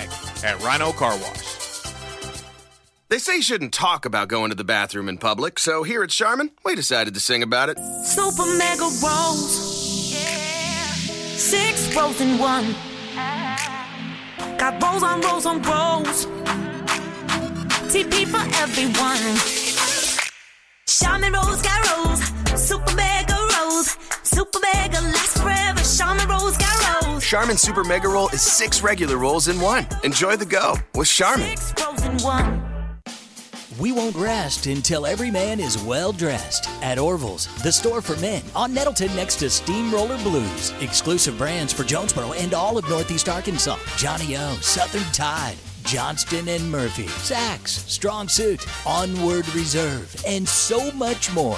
At Rhino Car Wash. They say you shouldn't talk about going to the bathroom in public, so here at Charmin, we decided to sing about it. Super mega rolls. Yeah. Six rolls in one. Ah. Got rolls on rolls on rolls. T P for everyone. Charmin rolls got rolls. Super mega rolls. Super mega lasts forever. Charmin rolls got rolls. Charmin Super Mega Roll is six regular rolls in one. Enjoy the go with Charmin. Six rolls in one. We won't rest until every man is well dressed. At Orville's, the store for men, on Nettleton next to Steamroller Blues. Exclusive brands for Jonesboro and all of Northeast Arkansas. Johnny O, Southern Tide, Johnston and Murphy, Saks, Strong Suit, Onward Reserve, and so much more.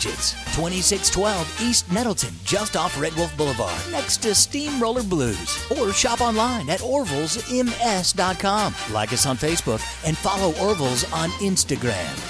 twenty-six twelve East Nettleton, just off Red Wolf Boulevard, next to Steamroller Blues. Or shop online at orvils m s dot com. Like us on Facebook and follow Orville's on Instagram.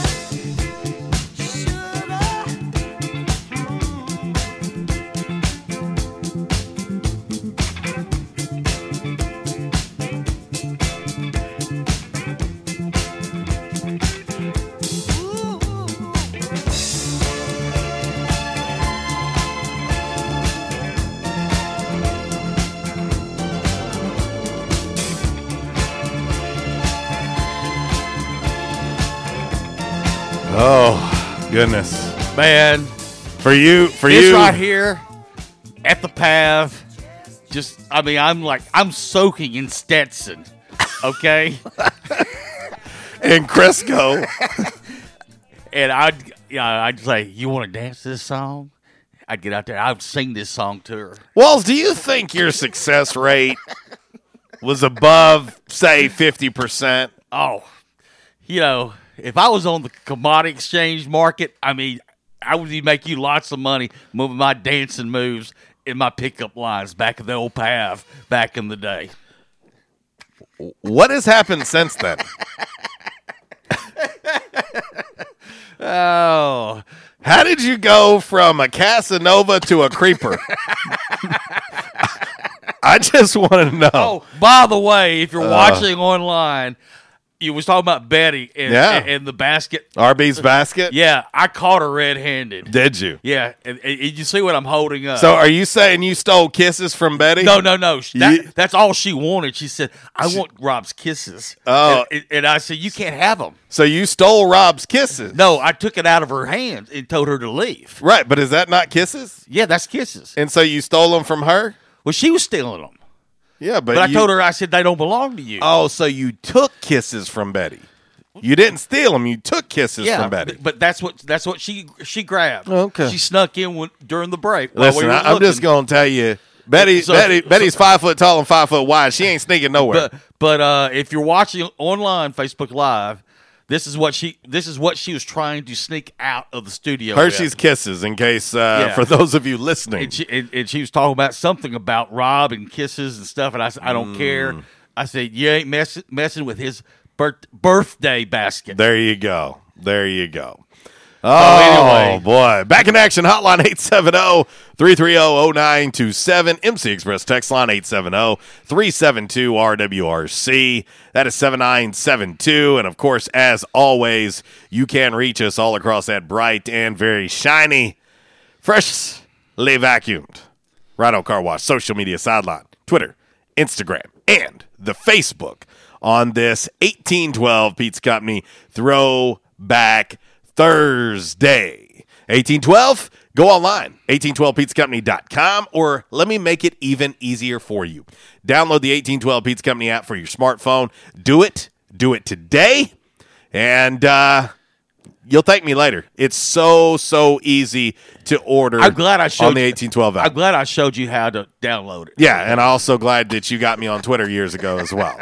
Oh, goodness. Man. For you, for it's you. It's right here at the path. Just, I mean, I'm like, I'm soaking in Stetson, okay? And Cresco. And I'd, you know, I'd say, you want to dance this song? I'd get out there. I'd sing this song to her. Walls, do you think your success rate was above, say, fifty percent? Oh, you know. If I was on the commodity exchange market, I mean, I would make you lots of money moving my dancing moves and my pickup lines back in the old path back in the day. What has happened since then? Oh. How did you go from a Casanova to a creeper? I just want to know. Oh, by the way, if you're uh, watching online, you was talking about Betty and, yeah. and, and the basket. R B's basket? Yeah, I caught her red-handed. Did you? Yeah, and, and you see what I'm holding up. So are you saying you stole kisses from Betty? No, no, no. That, you, that's all she wanted. She said, I she, want Rob's kisses. Oh, and, and I said, you can't have them. So you stole Rob's kisses? No, I took it out of her hands and told her to leave. Right, but is that not kisses? Yeah, that's kisses. And so you stole them from her? Well, she was stealing them. Yeah, but, but I you, told her, I said, they don't belong to you. Oh, so you took kisses from Betty. You didn't steal them. You took kisses yeah, from Betty. But, but that's what that's what she she grabbed. Okay. She snuck in when, during the break. Listen, we I, I'm just going to tell you, Betty, so, Betty, so, Betty's so, five foot tall and five foot wide. She ain't sneaking nowhere. But, but uh, if you're watching online, Facebook Live, this is what she this is what she was trying to sneak out of the studio. Hershey's with. Kisses, in case, uh, yeah. for those of you listening. And she, and, and she was talking about something about Rob and kisses and stuff, and I said, I don't mm. care. I said, you ain't mess, messing with his birth, birthday basket. There you go. There you go. Oh, anyway. Boy. Back in Action, hotline eight seven zero, three three zero, zero nine two seven. M C Express text line eight seven zero, three seven two, R W R C. That is seven nine seven two. And, of course, as always, you can reach us all across that bright and very shiny, freshly vacuumed Rhino Car Wash social media sideline, Twitter, Instagram, and the Facebook on this eighteen twelve Pizza Company throwback Thursday. eighteen twelve, go online, eighteen twelve pizza company dot com, or let me make it even easier for you. Download the eighteen twelve Pizza Company app for your smartphone. Do it. Do it today. And uh, you'll thank me later. It's so, so easy to order I'm glad I showed on the eighteen twelve app. I'm glad I showed you how to download it. Yeah, and I'm also glad that you got me on Twitter years ago as well.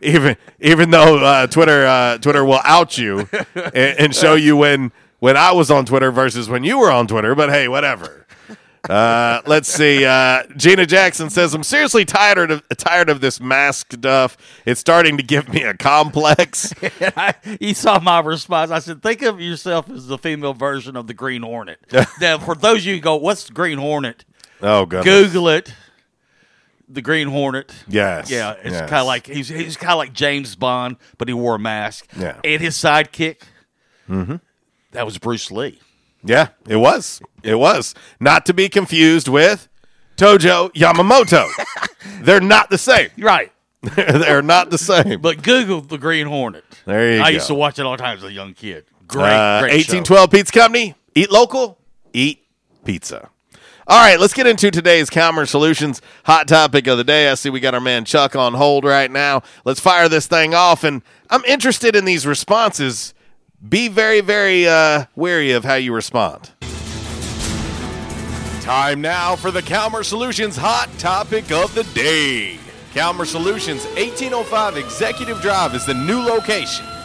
even even though uh, Twitter uh, Twitter will out you and, and show you when when I was on Twitter versus when you were on Twitter, but hey, whatever. Uh, let's see. Uh, Gina Jackson says, I'm seriously tired of tired of this mask stuff. It's starting to give me a complex. I, you saw my response. I said, think of yourself as the female version of the Green Hornet. Now, for those of you who go, what's the Green Hornet? Oh, goodness. Google it. The Green Hornet. Yes. Yeah. It's yes. kind of like he's he's kind of like James Bond, but he wore a mask. Yeah. And his sidekick. Mm-hmm. That was Bruce Lee. Yeah, it was. It was. Not to be confused with Tojo Yamamoto. They're not the same. Right. They're not the same. But Google the Green Hornet. There you I go. I used to watch it all the time as a young kid. Great, uh, great eighteen twelve show. Pizza Company. Eat local. Eat pizza. All right, let's get into today's Calmer Solutions hot topic of the day. I see we got our man Chuck on hold right now. Let's fire this thing off, and I'm interested in these responses. Be very, very uh, wary of how you respond. Time now for the Calmer Solutions hot topic of the day. Calmer Solutions eighteen oh five Executive Drive is the new location.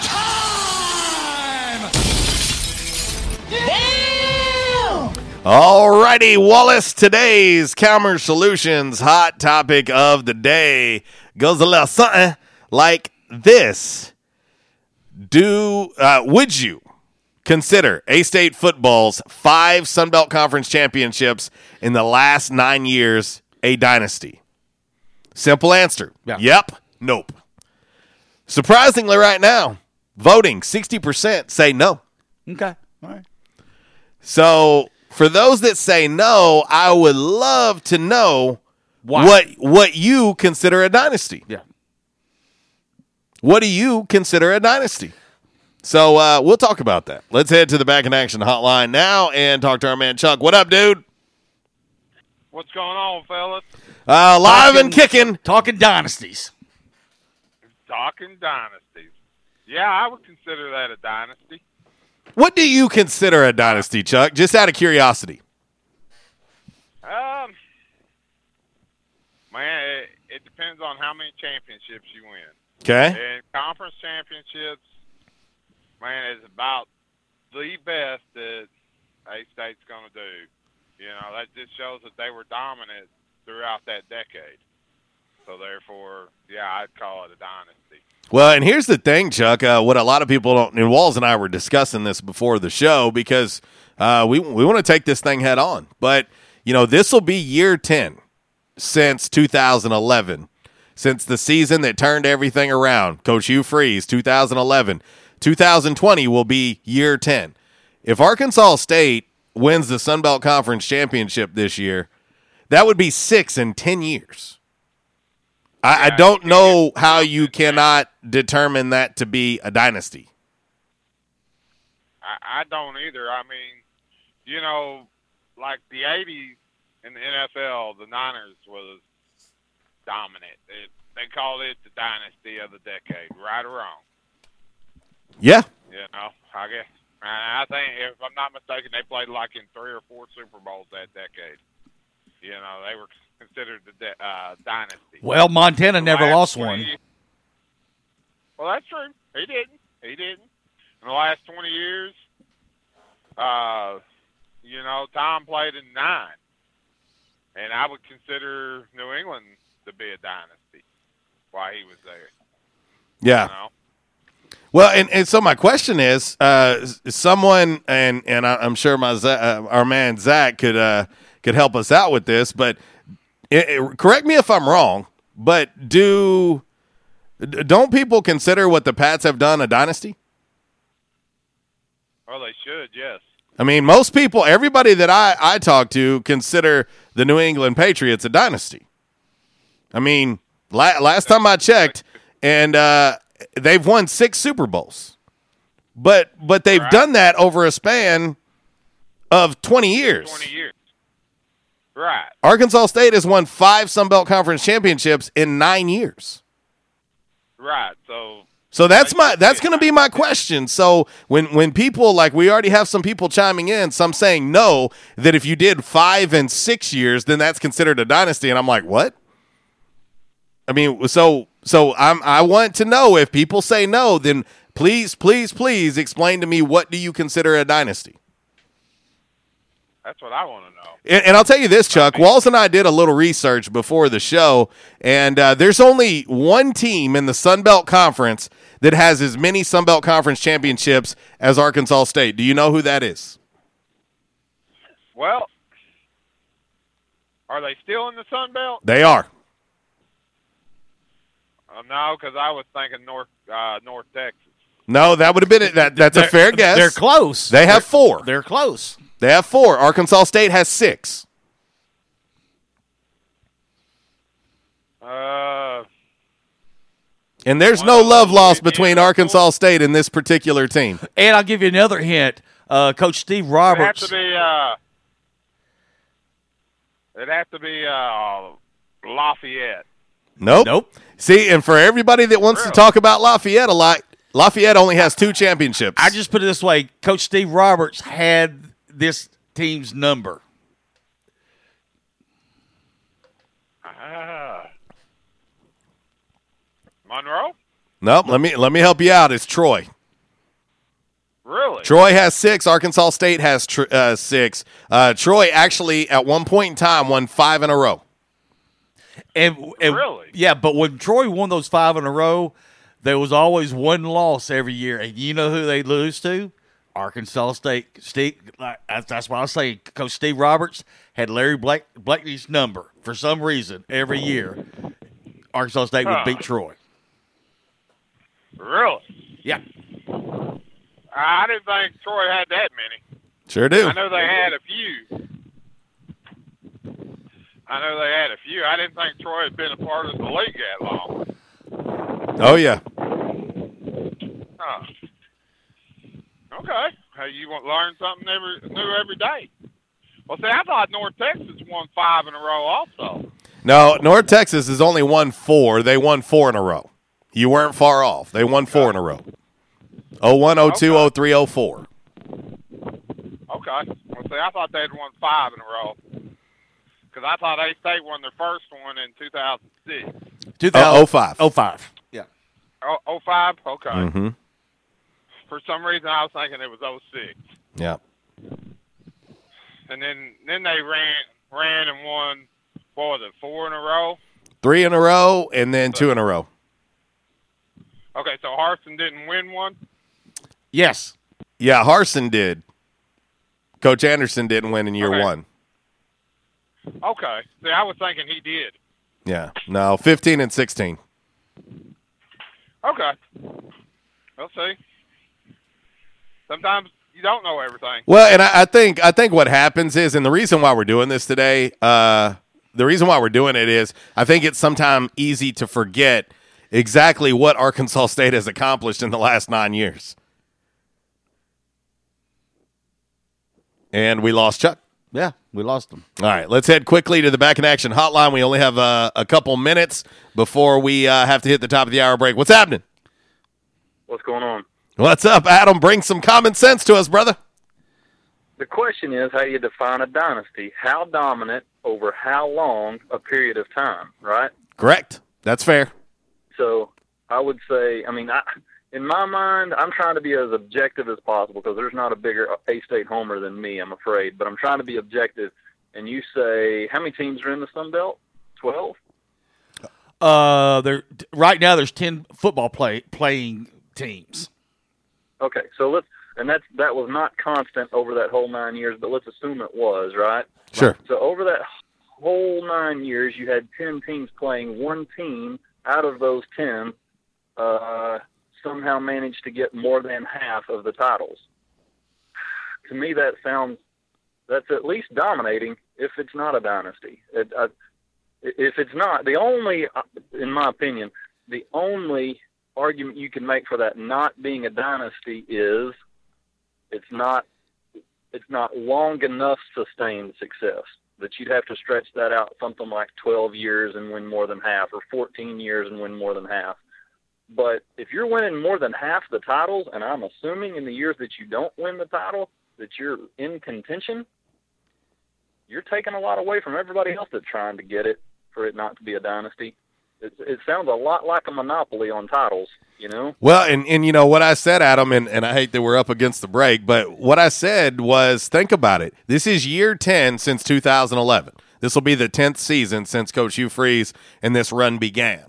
time! Damn! All righty, Wallace, today's Calmer Solutions hot topic of the day goes a little something like this. Do uh, would you consider A-State football's five Sunbelt Conference championships in the last nine years a dynasty? Simple answer. Yeah. Yep. Nope. Surprisingly, right now, voting sixty percent say no. Okay. All right. So, for those that say no, I would love to know Why? what what you consider a dynasty. Yeah. What do you consider a dynasty? So, uh, we'll talk about that. Let's head to the Back in Action hotline now and talk to our man Chuck. What up, dude? What's going on, fellas? Uh, live talking, and kicking. Talking dynasties. Talking dynasties. Yeah, I would consider that a dynasty. What do you consider a dynasty, Chuck? Just out of curiosity. Um, man, it, it depends on how many championships you win. Okay. And conference championships, man, is about the best that A-State's going to do. You know, that just shows that they were dominant throughout that decade. So, therefore, yeah, I'd call it a dynasty. Well, and here's the thing, Chuck. Uh, what a lot of people don't – and Walls and I were discussing this before the show because uh, we, we want to take this thing head on. But, you know, this will be year ten since two thousand eleven, since the season that turned everything around. Coach Hugh Freeze, two thousand eleven. two thousand twenty will be year ten. If Arkansas State wins the Sun Belt Conference Championship this year, that would be six in ten years. I, yeah, I don't know how you cannot determine that to be a dynasty. I, I don't either. I mean, you know, like the eighties in the N F L, the Niners was dominant. It, they called it the dynasty of the decade, right or wrong. Yeah. You know, I guess. I think, if I'm not mistaken, they played like in three or four Super Bowls that decade. You know, they were considered the de- uh, dynasty. Well, Montana never lost one. Years, well, that's true. He didn't. He didn't. In the last twenty years, uh, you know, Tom played in nine. And I would consider New England to be a dynasty while he was there. Yeah. You know? Well, and, and so my question is, uh, someone, and, and I'm sure my uh, our man Zach could uh, could help us out with this, but it, it, correct me if I'm wrong, but do don't people consider what the Pats have done a dynasty? Well, they should, yes. I mean, most people, everybody that I, I talk to consider the New England Patriots a dynasty. I mean, la- last time I checked, and uh, – they've won six Super Bowls, but but they've right. done that over a span of twenty years. twenty years. Right. Arkansas State has won five Sun Belt Conference championships in nine years. Right. So So that's my that's going to be my question. So when when people, like, we already have some people chiming in, some saying no, that if you did five and six years, then that's considered a dynasty, and I'm like, "What?" I mean, so So I'm, I want to know, if people say no, then please, please, please explain to me, what do you consider a dynasty? That's what I want to know. And, and I'll tell you this, Chuck. Walls and I did a little research before the show, and uh, there's only one team in the Sun Belt Conference that has as many Sun Belt Conference championships as Arkansas State. Do you know who that is? Well, are they still in the Sun Belt? They are. No, because I was thinking North uh, North Texas. No, that would have been it. That, that's they're, a fair guess. They're close. They have they're, four. They're close. They have four. Arkansas State has six. Uh, and there's no love lost between Arkansas State and this particular team. And I'll give you another hint. Uh, Coach Steve Roberts. It'd have to be, uh, it'd have to be uh, Lafayette. Nope. Nope. See, and for everybody that wants really? to talk about Lafayette a lot, Lafayette only has two championships. I just put it this way. Coach Steve Roberts had this team's number. Uh, Monroe? Nope. Let me let me help you out. It's Troy. Really? Troy has six. Arkansas State has tr- uh, six. Uh, Troy actually, at one point in time, won five in a row. And, and, really? Yeah, but when Troy won those five in a row, there was always one loss every year. And you know who they lose to? Arkansas State. Steve, that's why I was saying Coach Steve Roberts had Larry Black, Blakeney's number for some reason every year. Arkansas State huh. would beat Troy. Really? Yeah. I didn't think Troy had that many. Sure do. I know they had a few. I know they had a few. I didn't think Troy had been a part of the league that long. Oh, yeah. Huh. Okay. Hey, you want to learn something every, new every day. Well, see, I thought North Texas won five in a row also. No, North Texas has only won four. They won four in a row. You weren't far off. They won four in a row. oh one, oh two, oh three, oh four. Okay. Well, see, I thought they had won five in a row. Because I thought A-State won their first one in two thousand six. two thousand five. Oh, oh five. Yeah. Oh, oh five? Okay. Mm-hmm. For some reason, I was thinking it was oh six. Yeah. and then then they ran ran and won, what was it, four in a row? Three in a row, and then so, two in a row. Okay, so Harsin didn't win one? Yes. Yeah, Harsin did. Coach Anderson didn't win in year okay. one. Okay. See, I was thinking he did. Yeah. No, fifteen and sixteen. Okay. We'll see. Sometimes you don't know everything. Well, and I, I think I think what happens is, and the reason why we're doing this today, uh, the reason why we're doing it is I think it's sometimes easy to forget exactly what Arkansas State has accomplished in the last nine years. And we lost Chuck. Yeah, we lost him. All right, let's head quickly to the Back in Action hotline. We only have uh, a couple minutes before we uh, have to hit the top of the hour break. What's happening? What's going on? What's up, Adam? Bring some common sense to us, brother. The question is how you define a dynasty. How dominant over how long a period of time, right? Correct. That's fair. So I would say, I mean, I... in my mind, I'm trying to be as objective as possible because there's not a bigger A-State homer than me, I'm afraid. But I'm trying to be objective. And you say, how many teams are in the Sun Belt? Twelve? Uh, there right now there's ten football play, playing teams. Okay, so let's and that's that was not constant over that whole nine years, but let's assume it was, right? Sure. So over that whole nine years, you had ten teams playing. One team out of those ten. Uh, somehow managed to get more than half of the titles. To me, that sounds, that's at least dominating if it's not a dynasty. It, I, if it's not, the only, in my opinion, the only argument you can make for that not being a dynasty is it's not, it's not long enough sustained success, that you'd have to stretch that out something like twelve years and win more than half, or fourteen years and win more than half. But if you're winning more than half the titles, and I'm assuming in the years that you don't win the title that you're in contention, you're taking a lot away from everybody else that's trying to get it for it not to be a dynasty. It, it sounds a lot like a monopoly on titles, you know? Well, and, and you know, what I said, Adam, and, and I hate that we're up against the break, but what I said was, think about it. This is year ten since two thousand eleven. This will be the tenth season since Coach Hugh Freeze and this run began.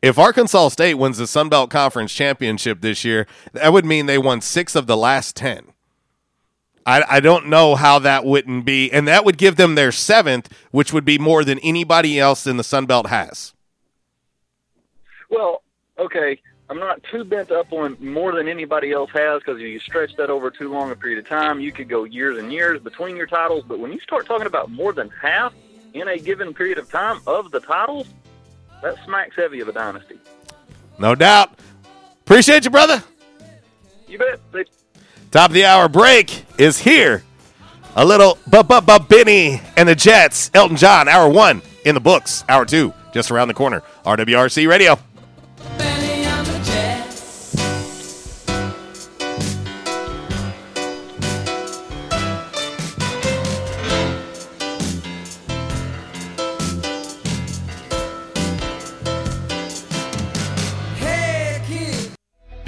If Arkansas State wins the Sun Belt Conference Championship this year, that would mean they won six of the last ten. I, I don't know how that wouldn't be, and that would give them their seventh, which would be more than anybody else in the Sun Belt has. Well, okay, I'm not too bent up on more than anybody else has, because if you stretch that over too long a period of time, you could go years and years between your titles, but when you start talking about more than half in a given period of time of the titles, that smacks heavy of a dynasty. No doubt. Appreciate you, brother. You bet. Please. Top of the hour break is here. A little B-B-B-Benny and the Jets. Elton John, hour one in the books. Hour two, just around the corner. R W R C Radio.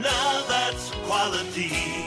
now that's quality.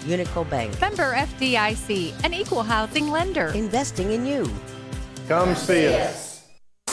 Unico Bank. Member F D I C, an equal housing lender. Investing in you. Come see us.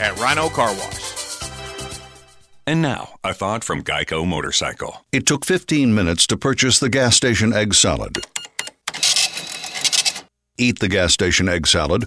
At Rhino Car Wash. And now, a thought from GEICO Motorcycle. It took fifteen minutes to purchase the gas station egg salad. Eat the gas station egg salad.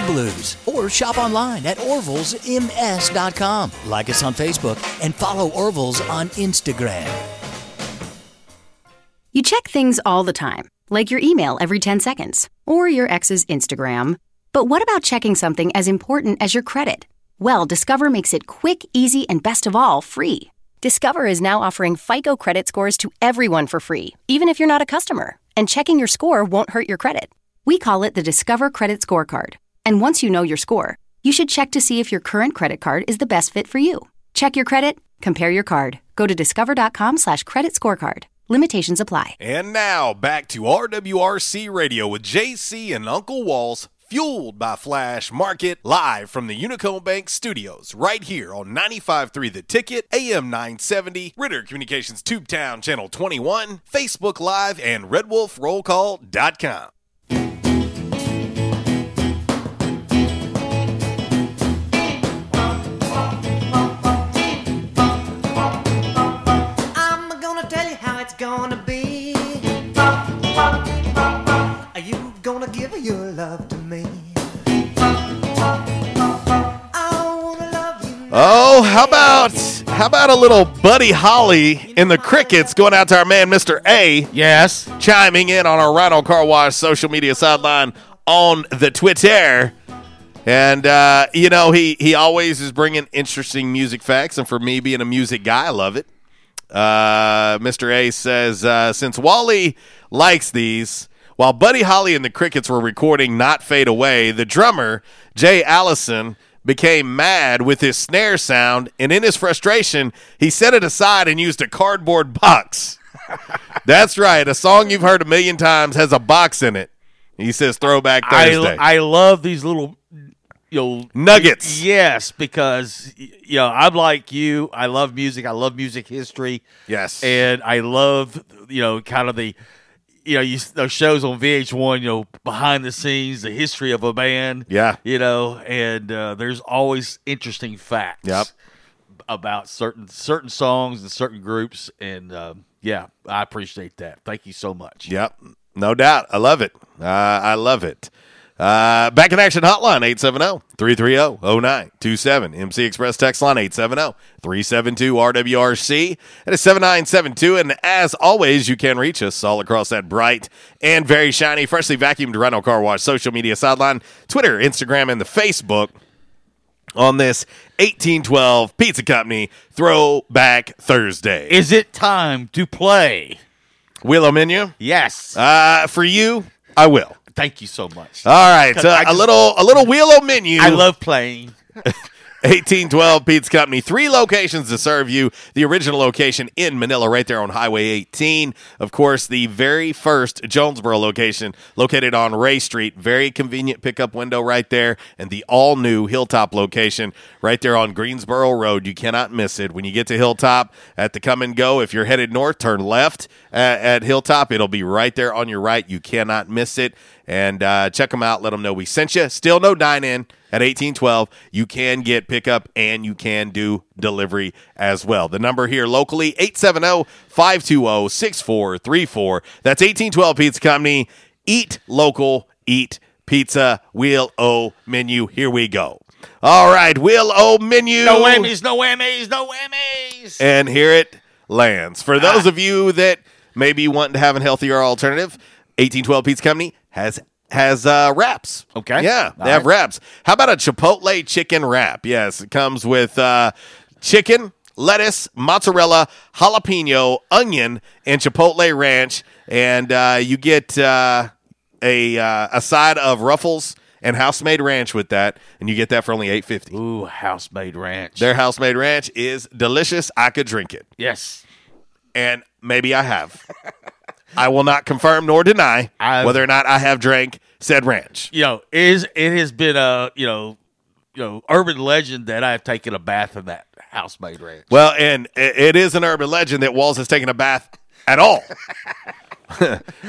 Blues. Or shop online at orvils m s dot com. Like us on Facebook and follow Orville's on Instagram. You check things all the time, like your email every ten seconds or your ex's Instagram. But what about checking something as important as your credit? Well, Discover makes it quick, easy, and best of all, free. Discover is now offering FICO credit scores to everyone for free, even if you're not a customer. And checking your score won't hurt your credit. We call it the Discover Credit Scorecard. And once you know your score, you should check to see if your current credit card is the best fit for you. Check your credit, compare your card, Go to discover.com slash credit scorecard. Limitations apply. And now, back to R W R C Radio with J C and Uncle Walls, fueled by Flash Market, live from the Unico Bank Studios, right here on ninety-five point three The Ticket, A M nine seventy, Ritter Communications TubeTown Channel twenty-one, Facebook Live, and red wolf roll call dot com. Gonna be, are you gonna give your love to me? I wanna love you. Oh, how about how about a little Buddy Holly in the Crickets going out to our man Mister A? Yes, chiming in on our Rhino Car Wash social media sideline on the Twitter. And, uh, you know, he, he always is bringing interesting music facts, and for me being a music guy, I love it. Uh, Mister A says, uh, since Wally likes these, while Buddy Holly and the Crickets were recording Not Fade Away, the drummer, Jay Allison, became mad with his snare sound, and in his frustration, he set it aside and used a cardboard box. That's right. A song you've heard a million times has a box in it. He says, throwback Thursday. I, I love these little... You'll, nuggets. Yes, because you know, I'm like you. I love music. I love music history. Yes. And I love, you know, kind of the, you know, you, those shows on V H one, you know, behind the scenes, the history of a band. Yeah. You know, and uh, there's always interesting facts yep. about certain certain songs and certain groups. And, uh, yeah, I appreciate that. Thank you so much. Yep. No doubt. I love it. Uh, I love it. Uh, Back in Action Hotline, eight seven zero, three three zero, zero nine two seven. M C Express Text Line, eight seven zero, three seven two, R W R C. That is seven nine seven two. And as always, you can reach us all across that bright and very shiny, freshly vacuumed Rhino Car Wash social media sideline, Twitter, Instagram, and the Facebook on this eighteen twelve Pizza Company Throwback Thursday. Is it time to play Willow Menu? Yes. Uh, for you, I will. Thank you so much. All right, uh, just, a little a little Wheelo menu. I love playing. eighteen twelve Pizza Company, three locations to serve you. The original location in Manila, right there on Highway eighteen. Of course, the very first Jonesboro location, located on Ray Street. Very convenient pickup window right there. And the all-new Hilltop location right there on Greensboro Road. You cannot miss it. When you get to Hilltop at the come and go, if you're headed north, turn left at, at Hilltop. It'll be right there on your right. You cannot miss it. And uh, check them out. Let them know we sent you. Still no dine-in at eighteen twelve. You can get pickup and you can do delivery as well. The number here locally, eight seven zero, five two zero, six four three four. That's eighteen twelve Pizza Company. Eat local, eat pizza. Wheel-O menu. Here we go. All right, Wheel-O menu. No whammies, no whammies, no whammies. And here it lands. For those ah. of you that may be wanting to have a healthier alternative, eighteen twelve Pizza Company has has uh, wraps. Okay. Yeah, they All have right. wraps. How about a Chipotle chicken wrap? Yes, it comes with uh, chicken, lettuce, mozzarella, jalapeno, onion, and Chipotle ranch. And uh, you get uh, a uh, a side of Ruffles and house-made ranch with that, and you get that for only eight dollars and fifty cents. Ooh, house-made ranch. Their house-made ranch is delicious. I could drink it. Yes. And maybe I have. I will not confirm nor deny I've, whether or not I have drank said ranch. You know, it, is, it has been a you know, you know, urban legend that I have taken a bath in that house-made ranch. Well, and it, it is an urban legend that Walls has taken a bath at all.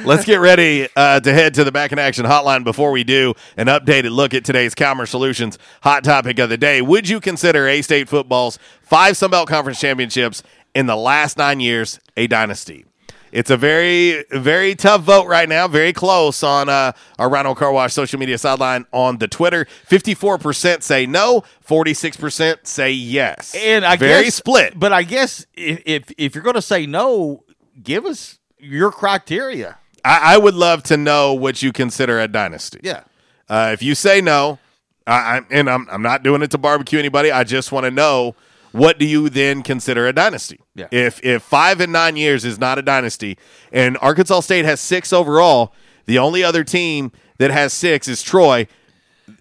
Let's get ready uh, to head to the Back in Action Hotline. Before we do, an updated look at today's Calmer Solutions Hot Topic of the Day. Would you consider A-State football's five Sunbelt Conference championships in the last nine years a dynasty? It's a very, very tough vote right now. Very close on uh, our Rhino Car Wash social media sideline on the Twitter. fifty-four percent say no. forty-six percent say yes. And I very guess, split. But I guess if if, if you're going to say no, give us your criteria. I, I would love to know what you consider a dynasty. Yeah. Uh, if you say no, I, I, and I'm I'm not doing it to barbecue anybody. I just want to know. What do you then consider a dynasty? Yeah. If if five and nine years is not a dynasty, and Arkansas State has six overall, the only other team that has six is Troy.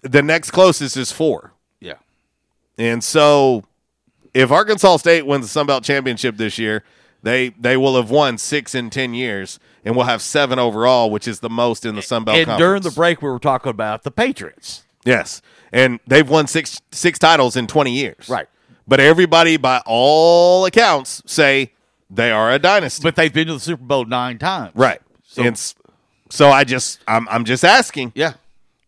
The next closest is four. Yeah. And so if Arkansas State wins the Sun Belt Championship this year, they they will have won six in ten years, and we'll have seven overall, which is the most in the Sun Belt. And Conference. During the break, we were talking about the Patriots. Yes, and they've won six six titles in twenty years. Right, but everybody, by all accounts, say they are a dynasty. But they've been to the Super Bowl nine times. Right, so and so I just I'm I'm just asking. Yeah,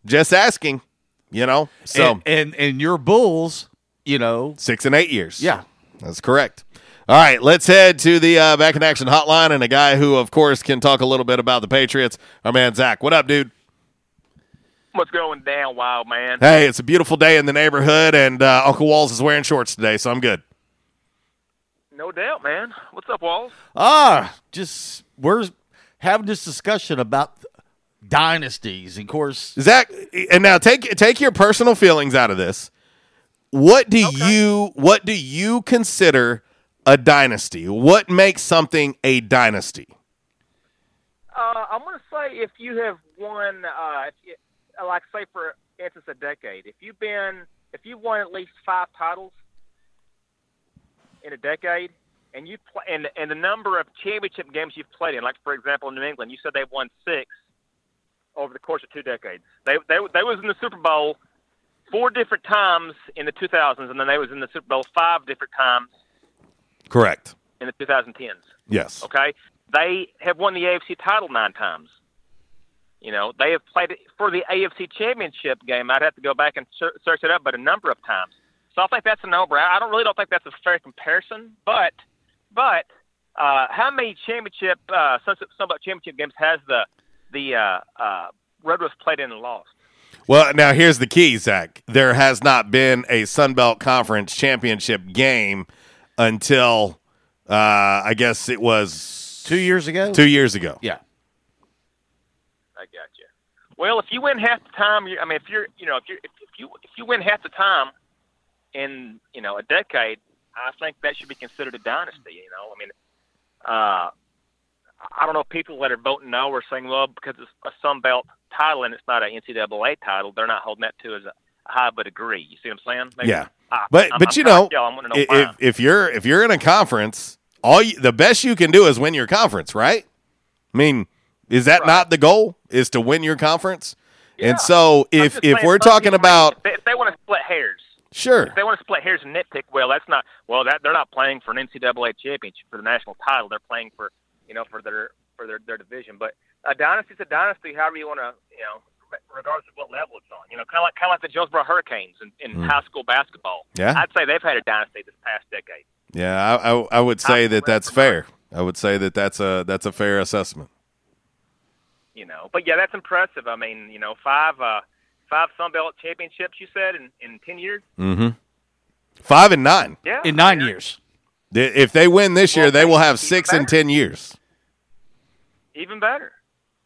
just asking. You know, so and, and and your Bulls, you know, six and eight years. Yeah, that's correct. All right, let's head to the uh, Back in Action hotline and a guy who, of course, can talk a little bit about the Patriots. Our man Zach, what up, dude? What's going down, wild man? Hey, it's a beautiful day in the neighborhood, and uh, Uncle Walls is wearing shorts today, so I'm good. No doubt, man. What's up, Walls? Ah, just we're having this discussion about dynasties, and of course, Zach. And now take take your personal feelings out of this. What do okay. you what do you consider a dynasty? What makes something a dynasty? Uh, I'm going to say if you have won, uh, if you, like say for instance, a decade. If you've been, if you won at least five titles in a decade, and you play, and and the number of championship games you've played in, like for example, in New England, you said they've won six over the course of two decades. They they they was in the Super Bowl four different times in the two thousands, and then they was in the Super Bowl five different times. Correct. In the twenty tens. Yes. Okay. They have won the A F C title nine times. You know, they have played for the A F C championship game. I'd have to go back and search it up, but a number of times. So I think that's a no-brainer. I don't really don't think that's a fair comparison, but but uh, how many championship uh, some about championship games has the the uh, uh, Redwoods played in and lost? Well, now here's the key, Zach. There has not been a Sun Belt Conference championship game until, uh, I guess it was... Two years ago? Two years ago. Yeah. I got you. Well, if you win half the time, I mean, if you're, you know, if you if you if you win half the time in, you know, a decade, I think that should be considered a dynasty. You know, I mean, uh, I don't know if people that are voting no are saying, well, because it's a Sun Belt title and it's not an N C double A title, they're not holding that to as a high but agree. You see what I'm saying? Maybe. Yeah. I, but I'm, but you I'm, know, I'm know if, if you're if you're in a conference, all you, the best you can do is win your conference, right? I mean, is that right. not the goal? Is to win your conference? Yeah. And so if if saying, we're talking about if they, they want to split hairs, sure. If they want to split hairs and nitpick, well, that's not well that they're not playing for an N C double A championship for the national title. They're playing for you know for their for their, their division. But a dynasty is a dynasty. However you want to you know. Regardless of what level it's on, you know, kind of like kind of like the Jonesboro Hurricanes in, in mm. high school basketball. Yeah, I'd say they've had a dynasty this past decade. Yeah, I I, I would say I that that's fair. I would say that that's a that's a fair assessment. You know, but yeah, that's impressive. I mean, you know, five uh, five Sun Belt championships. You said in, in ten years. Mm-hmm. Five and nine. Yeah, in nine yeah. years. If they win this well, year, they will have six better. in ten years. Even better.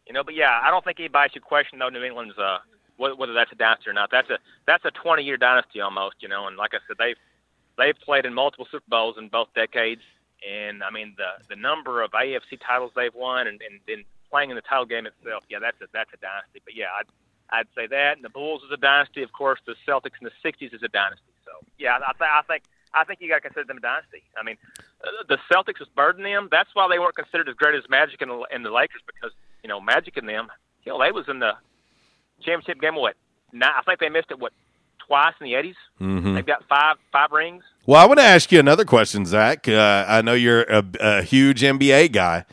You know, but yeah, I don't think anybody should question though New England's uh, whether that's a dynasty or not. That's a that's a twenty-year dynasty almost, you know. And like I said, they've they've played in multiple Super Bowls in both decades, and I mean the the number of A F C titles they've won, and and, and playing in the title game itself, yeah, that's a that's a dynasty. But yeah, I'd I'd say that. And the Bulls is a dynasty, of course. The Celtics in the sixties is a dynasty. So yeah, I, th- I think I think you got to consider them a dynasty. I mean, the Celtics was burdening them. That's why they weren't considered as great as Magic and the, and the Lakers because. You know, Magic and them, you know, they was in the championship game, what, nine, I think they missed it, what, twice in the eighties? Mm-hmm. They've got five five rings. Well, I want to ask you another question, Zach. Uh, I know you're a, a huge N B A guy.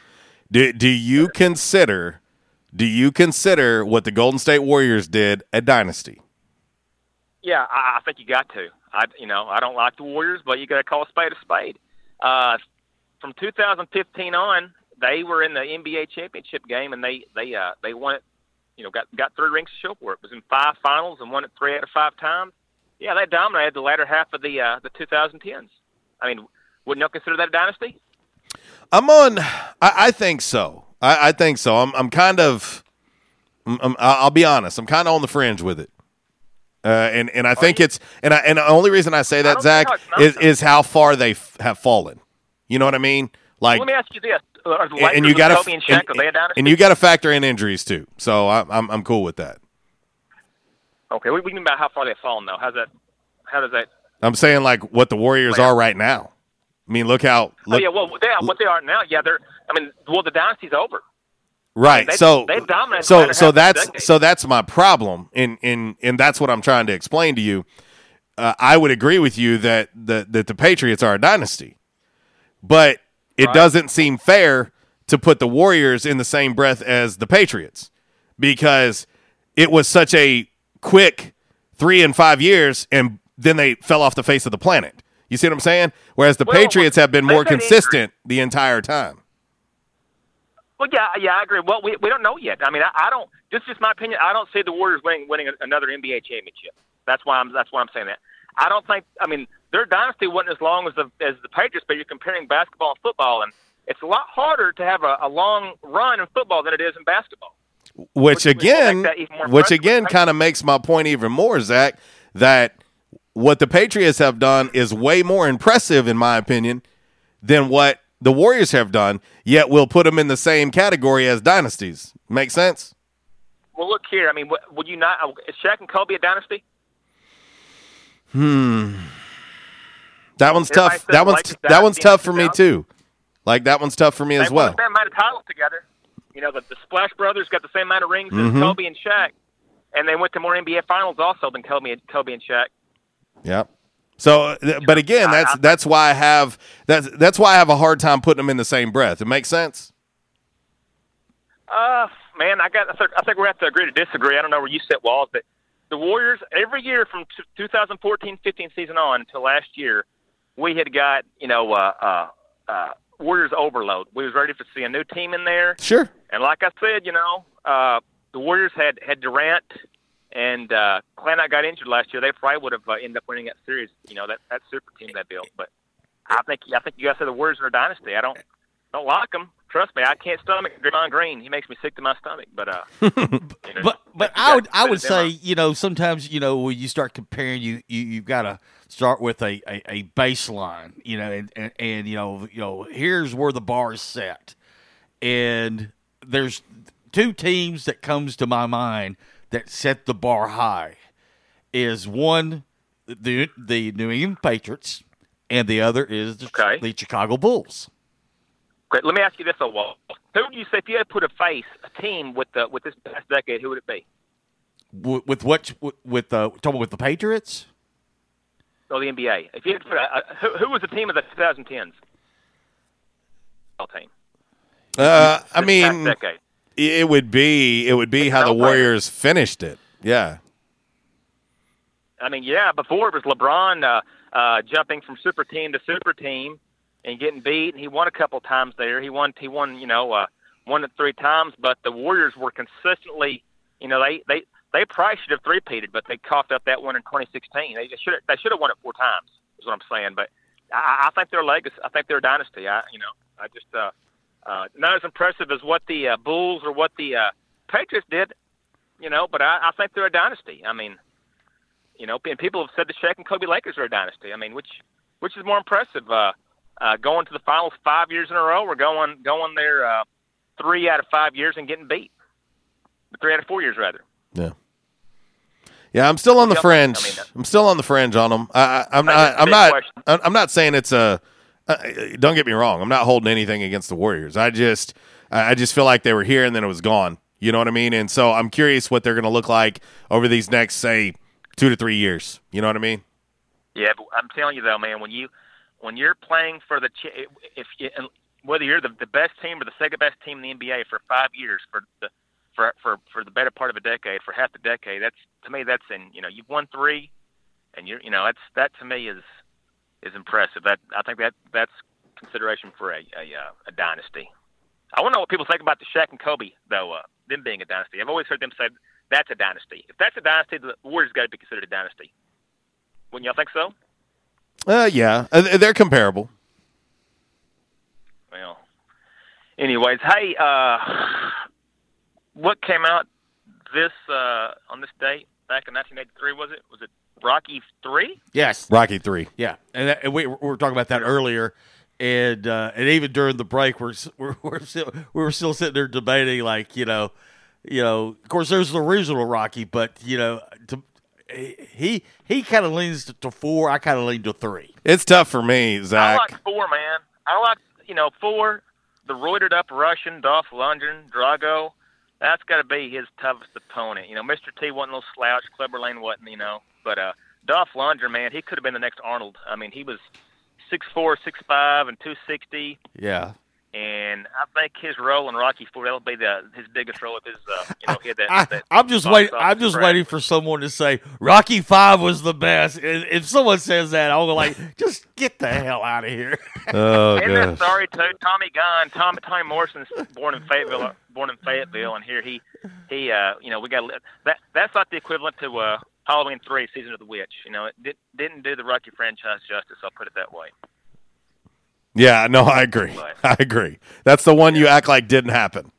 Do, do you sure. consider do you consider what the Golden State Warriors did a dynasty? Yeah, I, I think you got to. I You know, I don't like the Warriors, but you got to call a spade a spade. Uh, from two thousand fifteen on, they were in the N B A championship game, and they they uh, they won it. You know, got got three rings to show for it. It was in five finals and won it three out of five times. Yeah, they dominated the latter half of the uh, the twenty tens. I mean, wouldn't you consider that a dynasty? I'm on. I, I think so. I, I think so. I'm I'm kind of. I'm, I'll be honest. I'm kind of on the fringe with it. Uh, and and I think it's and I, and the only reason I say that, Zach, is is how far they f- have fallen. You know what I mean? Like, well, let me ask you this. And you got to and, and, and you got to factor in injuries too, so I'm I'm, I'm cool with that. Okay, what do you mean about how far they've fallen though? How's that? How does that I'm saying like what the Warriors are right now. I mean, look how. Look, oh yeah, well, they are, what they are now. Yeah, they're. I mean, well, the dynasty's over. Right. I mean, they, so they dominated. So so that's so that's my problem, and and and that's what I'm trying to explain to you. Uh, I would agree with you that the that the Patriots are a dynasty, but it right. doesn't seem fair to put the Warriors in the same breath as the Patriots because it was such a quick three and five years, and then they fell off the face of the planet. You see what I'm saying? Whereas the well, Patriots have been more consistent injured. the entire time. Well, yeah, yeah, I agree. Well, we we don't know yet. I mean, I, I don't. This is just my opinion. I don't see the Warriors winning winning another N B A championship. That's why I'm that's why I'm saying that. I don't think. I mean, their dynasty wasn't as long as the as the Patriots, but you're comparing basketball and football, and it's a lot harder to have a, a long run in football than it is in basketball. Which, which again, which again, kind of makes my point even more, Zach. That what the Patriots have done is way more impressive, in my opinion, than what the Warriors have done, yet we'll put them in the same category as dynasties. Make sense? Well, look here. I mean, would you not – is Shaq and Kobe a dynasty? Hmm. That one's Everybody tough. That one's, that one's tough for me, too. Like, that one's tough for me they as well. They have the same amount of titles together. You know, the, the Splash Brothers got the same amount of rings mm-hmm. as Kobe and Shaq, and they went to more N B A finals also than Kobe and, Kobe and Shaq. Yeah. So, but again, that's that's why I have that's that's why I have a hard time putting them in the same breath. It makes sense. Uh, man, I got. I think, I think we're gonna have to agree to disagree. I don't know where you set walls, but the Warriors every year from twenty fourteen fifteen season on until last year, we had got you know uh, uh, uh, Warriors overload. We was ready to see a new team in there. Sure. And like I said, you know, uh, the Warriors had had Durant. And uh, Kleinot got injured last year. They probably would have uh, ended up winning that series. You know that, that super team they built. But I think I think you guys said the Warriors are a dynasty. I don't don't like them. Trust me, I can't stomach Draymond Green. He makes me sick to my stomach. But uh, you know, but but I would I would say you know sometimes you know when you start comparing you you you've got to start with a, a, a baseline you know and, and and you know you know here's where the bar is set, and there's two teams that comes to my mind that set the bar high is one, the the New England Patriots, and the other is the, okay. the Chicago Bulls. Great. Let me ask you this, Walt. Who would you say, if you had to put a face, a team with the with this past decade, who would it be? With, with what? With, with uh, talking about with the Patriots? Oh, the N B A. If you had to put a, a, who, who was the team of the twenty tens? All team. Uh, I mean. Past decade. It would be it would be how the Warriors finished it. Yeah. I mean, yeah, before it was LeBron uh, uh, jumping from super team to super team and getting beat, and he won a couple times there. He won he won, you know, uh won it three times, but the Warriors were consistently, you know, they they, they probably should have three-peated, but they coughed up that one in twenty sixteen. They should have, they should have won it four times. Is what I'm saying, but I, I think they're a legacy. I think they're a dynasty. I you know, I just uh, Uh, not as impressive as what the uh, Bulls or what the uh, Patriots did, you know, but I, I think they're a dynasty. I mean, you know, and people have said the Shaq and Kobe Lakers are a dynasty. I mean, which which is more impressive, uh, uh, going to the finals five years in a row or going, going there uh, three out of five years and getting beat? Three out of four years, rather. Yeah. Yeah, I'm still on the fringe. I mean, uh, I'm still on the fringe on them. I, I, I'm, I, I'm, not, I'm not saying it's a – Uh, don't get me wrong. I'm not holding anything against the Warriors. I just, I just feel like they were here and then it was gone. You know what I mean? And so I'm curious what they're going to look like over these next, say, two to three years. You know what I mean? Yeah, but I'm telling you though, man. When you, when you're playing for the, if you, whether you're the, the best team or the second best team in the N B A for five years, for the, for for for the better part of a decade, for half the decade, that's to me that's in. You know, you've won three, and you're, you know, that's that to me is. is impressive. That I think that that's consideration for a a, uh, a dynasty. I want to know what people think about the Shaq and Kobe, though, uh, them being a dynasty. I've always heard them say that's a dynasty. If that's a dynasty, the Warriors got to be considered a dynasty. Wouldn't y'all think so? Uh, yeah, uh, they're comparable. Well, anyways, hey, uh, what came out this uh, on this date back in nineteen eighty-three? Was it? Was it? Rocky three? Yes. Rocky three. Yeah. And, that, and we, we were talking about that earlier. And uh, and even during the break, we're, we're, we're, still, we were still sitting there debating, like, you know, you know, of course, there's the original Rocky, but, you know, to, he he kind of leans to four. I kind of lean to three. It's tough for me, Zach. I like four, man. I like, you know, four, the roided up Russian, Dolph Lundgren, Drago. That's got to be his toughest opponent. You know, Mister T wasn't a little slouch. Clubberlane wasn't, you know. But uh, Dolph Lundgren, man, he could have been the next Arnold. I mean, he was six four, six five, and two sixty. Yeah. And I think his role in Rocky Four, that'll be the his biggest role. If his, uh, you know, he had that, I, that I'm just waiting. I'm just waiting for someone to say Rocky Five was the best. If, if someone says that, I'll be like, just get the hell out of here. Oh, and they're sorry too. Tommy Gunn, Tom, Tommy Morrison's born in Fayetteville, born in Fayetteville, and here he he, uh, you know, we got that. That's like the equivalent to uh, Halloween Three: Season of the Witch. You know, it did, didn't do the Rocky franchise justice. I'll put it that way. Yeah, no, I agree. I agree. That's the one you act like didn't happen.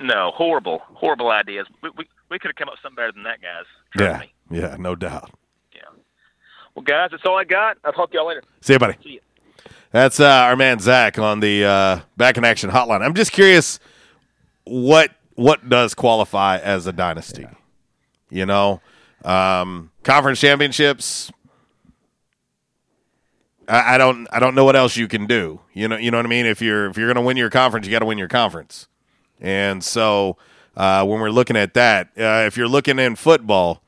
No, horrible, horrible ideas. We we, we could have come up with something better than that, guys. Trust me. Yeah, yeah, no doubt. Yeah. Well, guys, that's all I got. I'll talk to y'all later. See you, buddy. See you. That's uh, our man Zach on the uh, Back in Action hotline. I'm just curious, what what does qualify as a dynasty? Yeah. You know, um, conference championships. I don't. I don't know what else you can do. You know. You know what I mean. If you're if you're going to win your conference, you got to win your conference. And so uh, when we're looking at that, uh, if you're looking in football,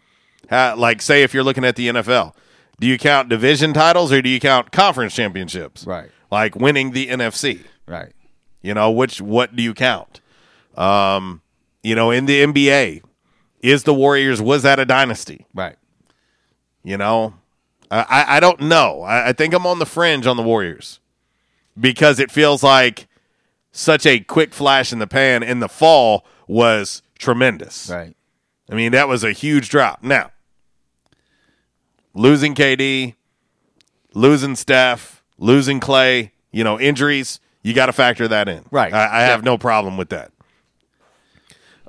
how, like say if you're looking at the N F L, do you count division titles or do you count conference championships? Right. Like winning the N F C. Right. You know which. What do you count? Um. You know, in the N B A, is the Warriors was that a dynasty? Right. You know. I, I don't know. I, I think I'm on the fringe on the Warriors because it feels like such a quick flash in the pan in the fall was tremendous. Right. I mean, that was a huge drop. Now, losing K D, losing Steph, losing Clay, you know, injuries, you got to factor that in. Right. I, I have no problem with that.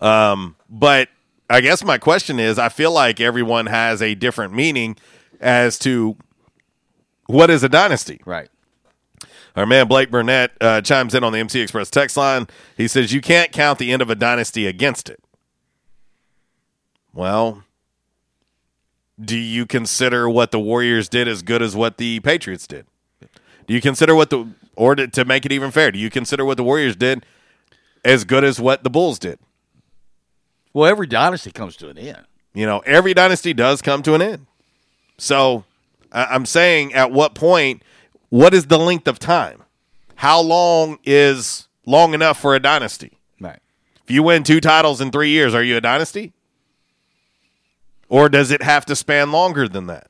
Um, but I guess my question is, I feel like everyone has a different meaning as to what is a dynasty. Right. Our man Blake Burnett uh, chimes in on the M C Express text line. He says, you can't count the end of a dynasty against it. Well, do you consider what the Warriors did as good as what the Patriots did? Do you consider what the, or to, to make it even fair, do you consider what the Warriors did as good as what the Bulls did? Well, every dynasty comes to an end. You know, every dynasty does come to an end. So I'm saying at what point, what is the length of time? How long is long enough for a dynasty? Right. If you win two titles in three years, are you a dynasty? Or does it have to span longer than that?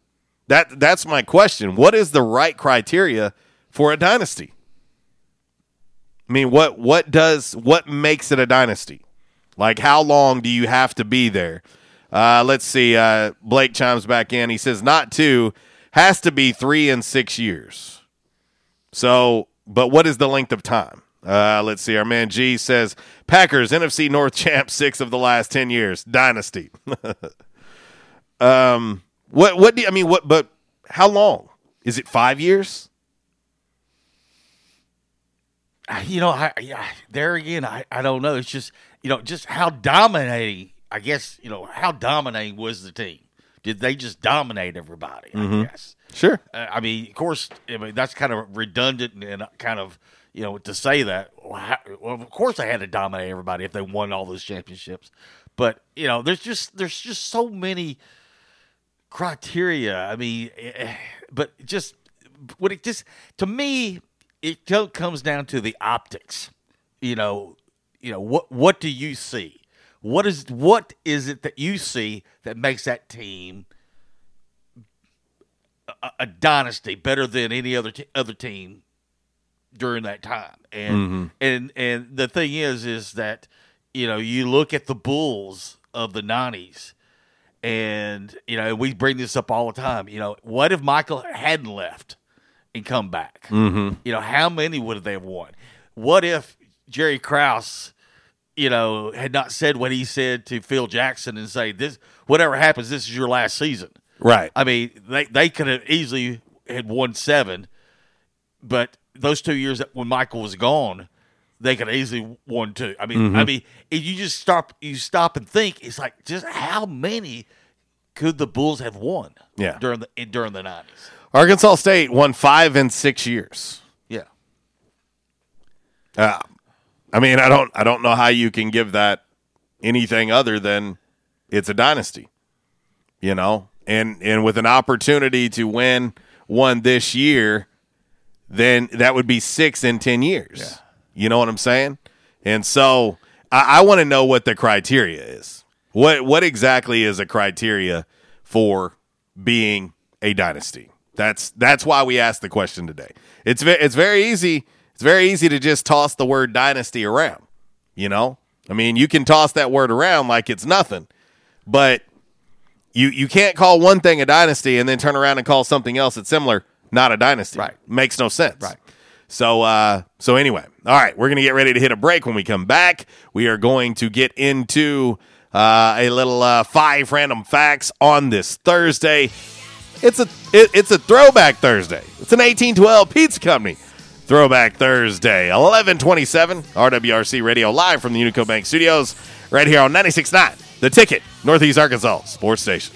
That that's my question. What is the right criteria for a dynasty? I mean, what what does what makes it a dynasty? Like, how long do you have to be there? Uh, let's see. Uh, Blake chimes back in. He says not two, has to be three and six years. So, but what is the length of time? Uh, let's see. Our man G says Packers N F C North champ six of the last ten years dynasty. um, what? What do you, I mean? What? But how long? Is it five years? You know, I, I there again, I, I don't know. It's just you know, just how dominating. I guess, you know, how dominating was the team? Did they just dominate everybody, I mm-hmm. guess? Sure. Uh, I mean, of course, I mean, that's kind of redundant and, and kind of, you know, to say that. Well, how, well, of course they had to dominate everybody if they won all those championships. But, you know, there's just there's just so many criteria. I mean, but just, what it just to me, it comes down to the optics. You know, you know what what do you see? What is what is it that you see that makes that team a, a dynasty better than any other t- other team during that time? And mm-hmm. and and the thing is, is that you know you look at the Bulls of the nineties, and you know we bring this up all the time. You know, what if Michael hadn't left and come back? Mm-hmm. You know, how many would they have won? What if Jerry Krause, you know, had not said what he said to Phil Jackson and say, this, whatever happens, this is your last season. Right. I mean, they, they could have easily had won seven, but those two years that when Michael was gone, they could have easily won two. I mean, mm-hmm. I mean, if you just stop, you stop and think, it's like just how many could the Bulls have won yeah. during the during the nineties? Arkansas State won five in six years. Yeah. Uh, I mean, I don't I don't know how you can give that anything other than it's a dynasty, you know? And and with an opportunity to win one this year, then that would be six in ten years. Yeah. You know what I'm saying? And so I, I want to know what the criteria is. What what exactly is a criteria for being a dynasty? That's that's why we asked the question today. It's ve- it's very easy. It's very easy to just toss the word dynasty around. You know, I mean, you can toss that word around like it's nothing, but you you can't call one thing a dynasty and then turn around and call something else that's similar not a dynasty. Right? Makes no sense. Right. So, uh, so anyway, all right, we're gonna get ready to hit a break. When we come back, we are going to get into. Uh, a little uh, five random facts on this Thursday. It's a it, it's a throwback Thursday. It's an eighteen twelve Pizza Company throwback Thursday. eleven twenty-seven R W R C Radio live from the Unico Bank Studios right here on ninety-six point nine The Ticket, Northeast Arkansas Sports Station.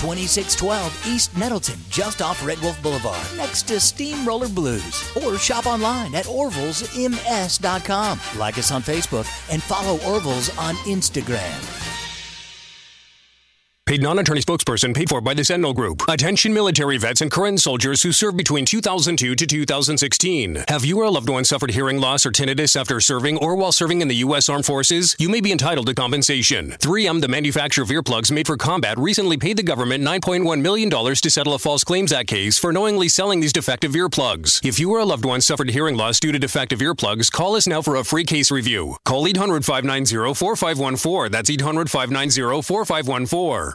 twenty-six twelve East Nettleton, just off Red Wolf Boulevard, next to Steamroller Blues. Or shop online at orvils m s dot com. Like us on Facebook and follow Orville's on Instagram. Paid non-attorney spokesperson paid for by the Sentinel Group. Attention military vets and current soldiers who served between two thousand two to two thousand sixteen. Have you or a loved one suffered hearing loss or tinnitus after serving or while serving in the U S. Armed Forces? You may be entitled to compensation. three M, the manufacturer of earplugs made for combat, recently paid the government nine point one million dollars to settle a False Claims Act case for knowingly selling these defective earplugs. If you or a loved one suffered hearing loss due to defective earplugs, call us now for a free case review. Call eight hundred, five nine zero, four five one four. That's eight hundred, five nine zero, four five one four.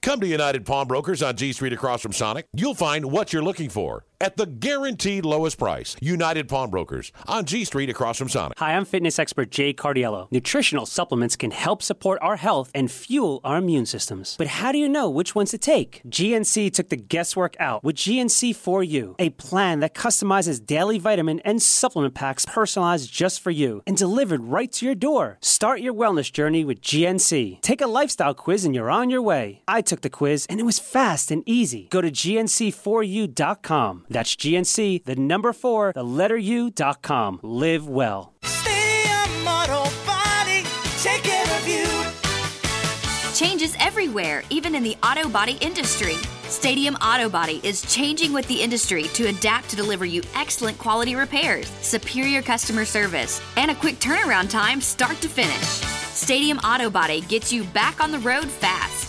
come to United Pawn Brokers on G Street across from Sonic. You'll find what you're looking for at the guaranteed lowest price. United Pawn Brokers on G Street across from Sonic. Hi, I'm fitness expert Jay Cardiello. Nutritional supplements can help support our health and fuel our immune systems. But how do you know which ones to take? G N C took the guesswork out with G N C for you, a plan that customizes daily vitamin and supplement packs personalized just for you and delivered right to your door. Start your wellness journey with G N C. Take a lifestyle quiz and you're on your way. I took the quiz and it was fast and easy. Go to G N C for you dot com. That's G N C, the number four, the letter U dot com. Live well. Stadium Auto Body, take care of you. Changes everywhere, even in the auto body industry. Stadium Auto Body is changing with the industry to adapt to deliver you excellent quality repairs, superior customer service, and a quick turnaround time start to finish. Stadium Auto Body gets you back on the road fast.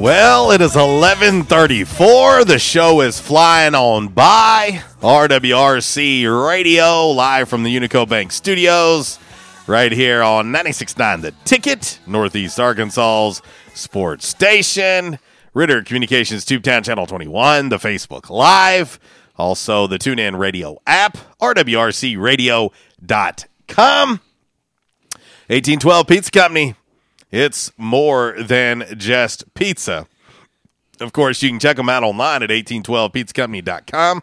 Well, it is eleven thirty-four. The show is flying on by. R W R C Radio, live from the Unico Bank Studios, right here on ninety-six point nine The Ticket, Northeast Arkansas's sports station, Ritter Communications TubeTown Channel twenty-one, the Facebook Live, also the TuneIn Radio app, r w r c radio dot com. eighteen twelve Pizza Company. It's more than just pizza. Of course, you can check them out online at eighteen twelve pizza company dot com.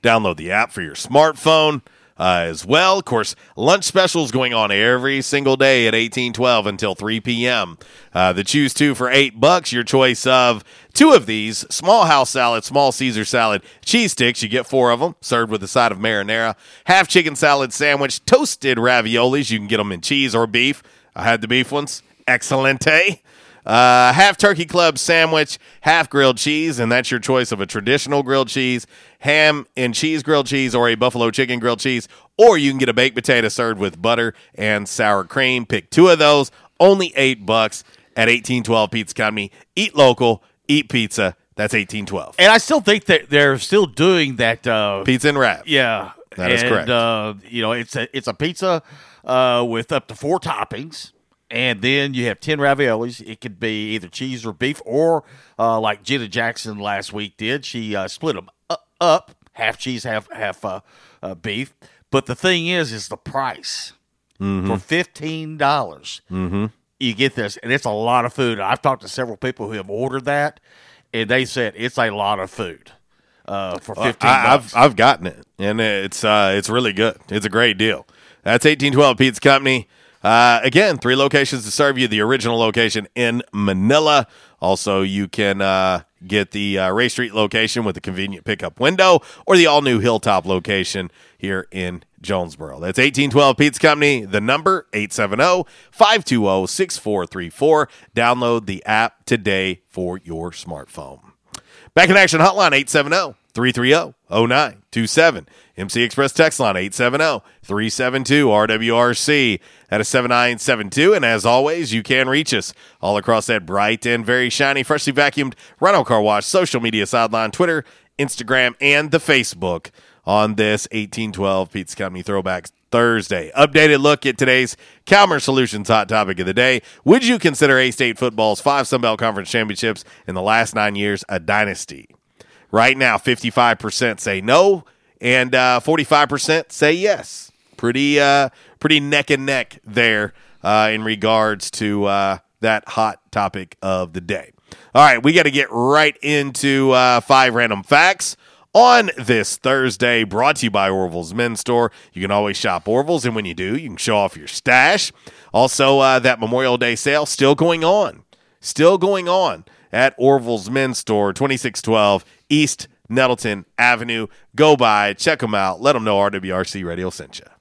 Download the app for your smartphone uh, as well. Of course, lunch specials going on every single day at eighteen twelve until three p.m. Uh, the choose two for eight bucks. Your choice of two of these, small house salad, small Caesar salad, cheese sticks. You get four of them, served with a side of marinara, half chicken salad sandwich, toasted raviolis. You can get them in cheese or beef. I had the beef ones. Excelente. Uh, half turkey club sandwich, half grilled cheese, and that's your choice of a traditional grilled cheese, ham and cheese grilled cheese, or a buffalo chicken grilled cheese, or you can get a baked potato served with butter and sour cream. Pick two of those. Only eight bucks at eighteen twelve Pizza Company. Eat local, eat pizza, That's eighteen twelve. And I still think that they're still doing that. Uh, pizza and wrap. Yeah. That and, is correct. Uh, you know, it's a, it's a pizza uh, with up to four toppings. And then you have ten raviolis. It could be either cheese or beef, or uh, like Jenna Jackson last week did. She uh, split them up, half cheese, half half uh, uh, beef. But the thing is, is the price. Mm-hmm. For fifteen dollars, mm-hmm. you get this, and it's a lot of food. I've talked to several people who have ordered that, and they said it's a lot of food uh, for fifteen dollars. I, I've, I've gotten it, and it's uh, it's really good. It's a great deal. That's eighteen twelve Pizza Company. Uh, again, three locations to serve you. The original location in Manila. Also, you can uh, get the uh, Ray Street location with the convenient pickup window, or the all-new Hilltop location here in Jonesboro. That's eighteen twelve Pizza Company. The number, eight seven zero, five two zero, six four three four. Download the app today for your smartphone. Back in Action Hotline, eight seven zero, three three zero, zero nine two seven. M C Express text line, eight seven zero, three seven two, R W R C. That is seven nine seven two. And as always, you can reach us all across that bright and very shiny, freshly vacuumed Rhino Car Wash social media sideline, Twitter, Instagram, and the Facebook on this eighteen twelve Pizza Company Throwback Thursday. Updated look at today's Calmer Solutions Hot Topic of the Day. Would you consider A-State football's five Sun Belt Conference championships in the last nine years a dynasty? Right now, fifty-five percent say no, and uh, forty-five percent say yes. Pretty uh, pretty neck and neck there uh, in regards to uh, that hot topic of the day. All right, we got to get right into uh, five random facts. On this Thursday, brought to you by Orville's Men's Store. You can always shop Orville's, and when you do, you can show off your stash. Also, uh, that Memorial Day sale still going on. Still going on at Orville's Men's Store, twenty-six twelve East Nettleton Avenue. Go by, check them out, let them know R W R C Radio sent you.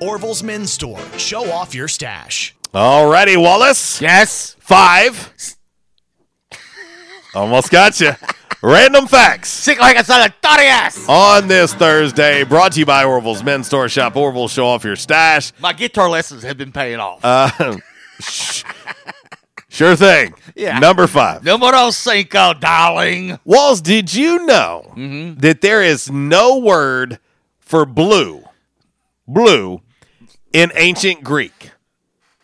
Orville's Men's Store. Show off your stash. All righty, Wallace. Yes. Five. Almost got you. Random facts. Sick like a son of thotty ass. On this Thursday, brought to you by Orville's Men's Store. Shop Orville. Show off your stash. My guitar lessons have been paying off. Uh, sh- sure thing. Yeah. Number five. Numero cinco, darling. Walls, did you know mm-hmm. that there is no word for blue? Blue in ancient Greek.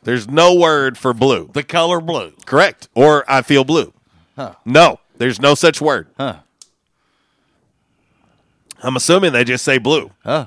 There's no word for blue. The color blue. Correct. Or I feel blue. Huh. No, there's no such word. Huh. I'm assuming they just say blue. Huh.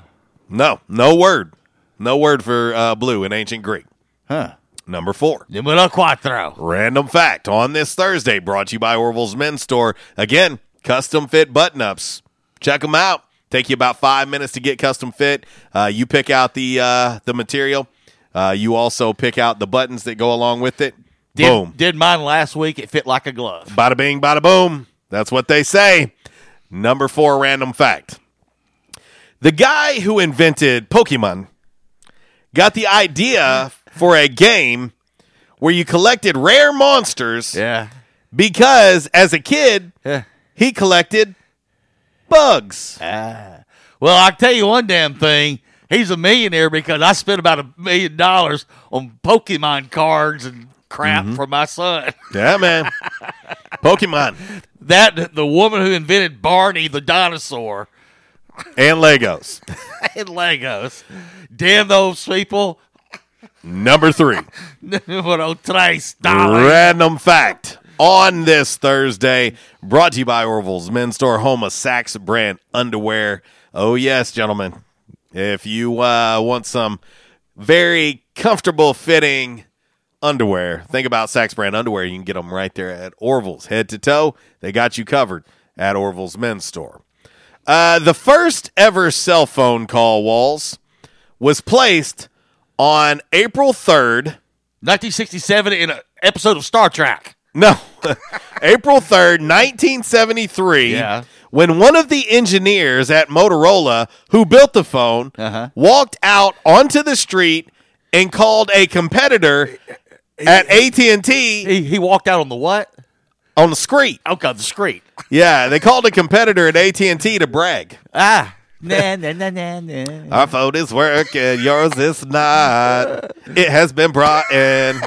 No, no word. No word for uh, blue in ancient Greek. Huh. Number four. Numero cuatro. Random fact on this Thursday, brought to you by Orville's Men's Store. Again, custom fit button-ups. Check them out. Take you about five minutes to get custom fit. Uh, you pick out the uh, the material. Uh, you also pick out the buttons that go along with it. Did, boom. Did mine last week. It fit like a glove. Bada bing, bada boom. That's what they say. Number four random fact. The guy who invented Pokemon got the idea for a game where you collected rare monsters. Yeah. Because as a kid, yeah. he collected bugs. Ah. Well, I'll tell you one damn thing. He's a millionaire because I spent about a million dollars on Pokemon cards and crap mm-hmm. for my son. Yeah, man. Pokemon. That the woman who invented Barney the dinosaur. And Legos. and Legos. Damn those people. Number three. Numero tres. Random fact. On this Thursday, brought to you by Orville's Men's Store, home of Saks brand underwear. Oh, yes, gentlemen. If you uh, want some very comfortable fitting underwear, think about Saks brand underwear. You can get them right there at Orville's. Head to toe, they got you covered at Orville's Men's Store. Uh, the first ever cell phone call, Walls, was placed on April third, nineteen sixty-seven in an episode of Star Trek. No. April third, nineteen seventy-three, yeah. when one of the engineers at Motorola who built the phone uh-huh. walked out onto the street and called a competitor he, at A T and T. He, he walked out on the what? On the screet. Okay, the screet. Yeah, they called a competitor at A T and T to brag. Ah. Nah, nah, nah, nah, nah. Our phone is working, yours is not. It has been brought in.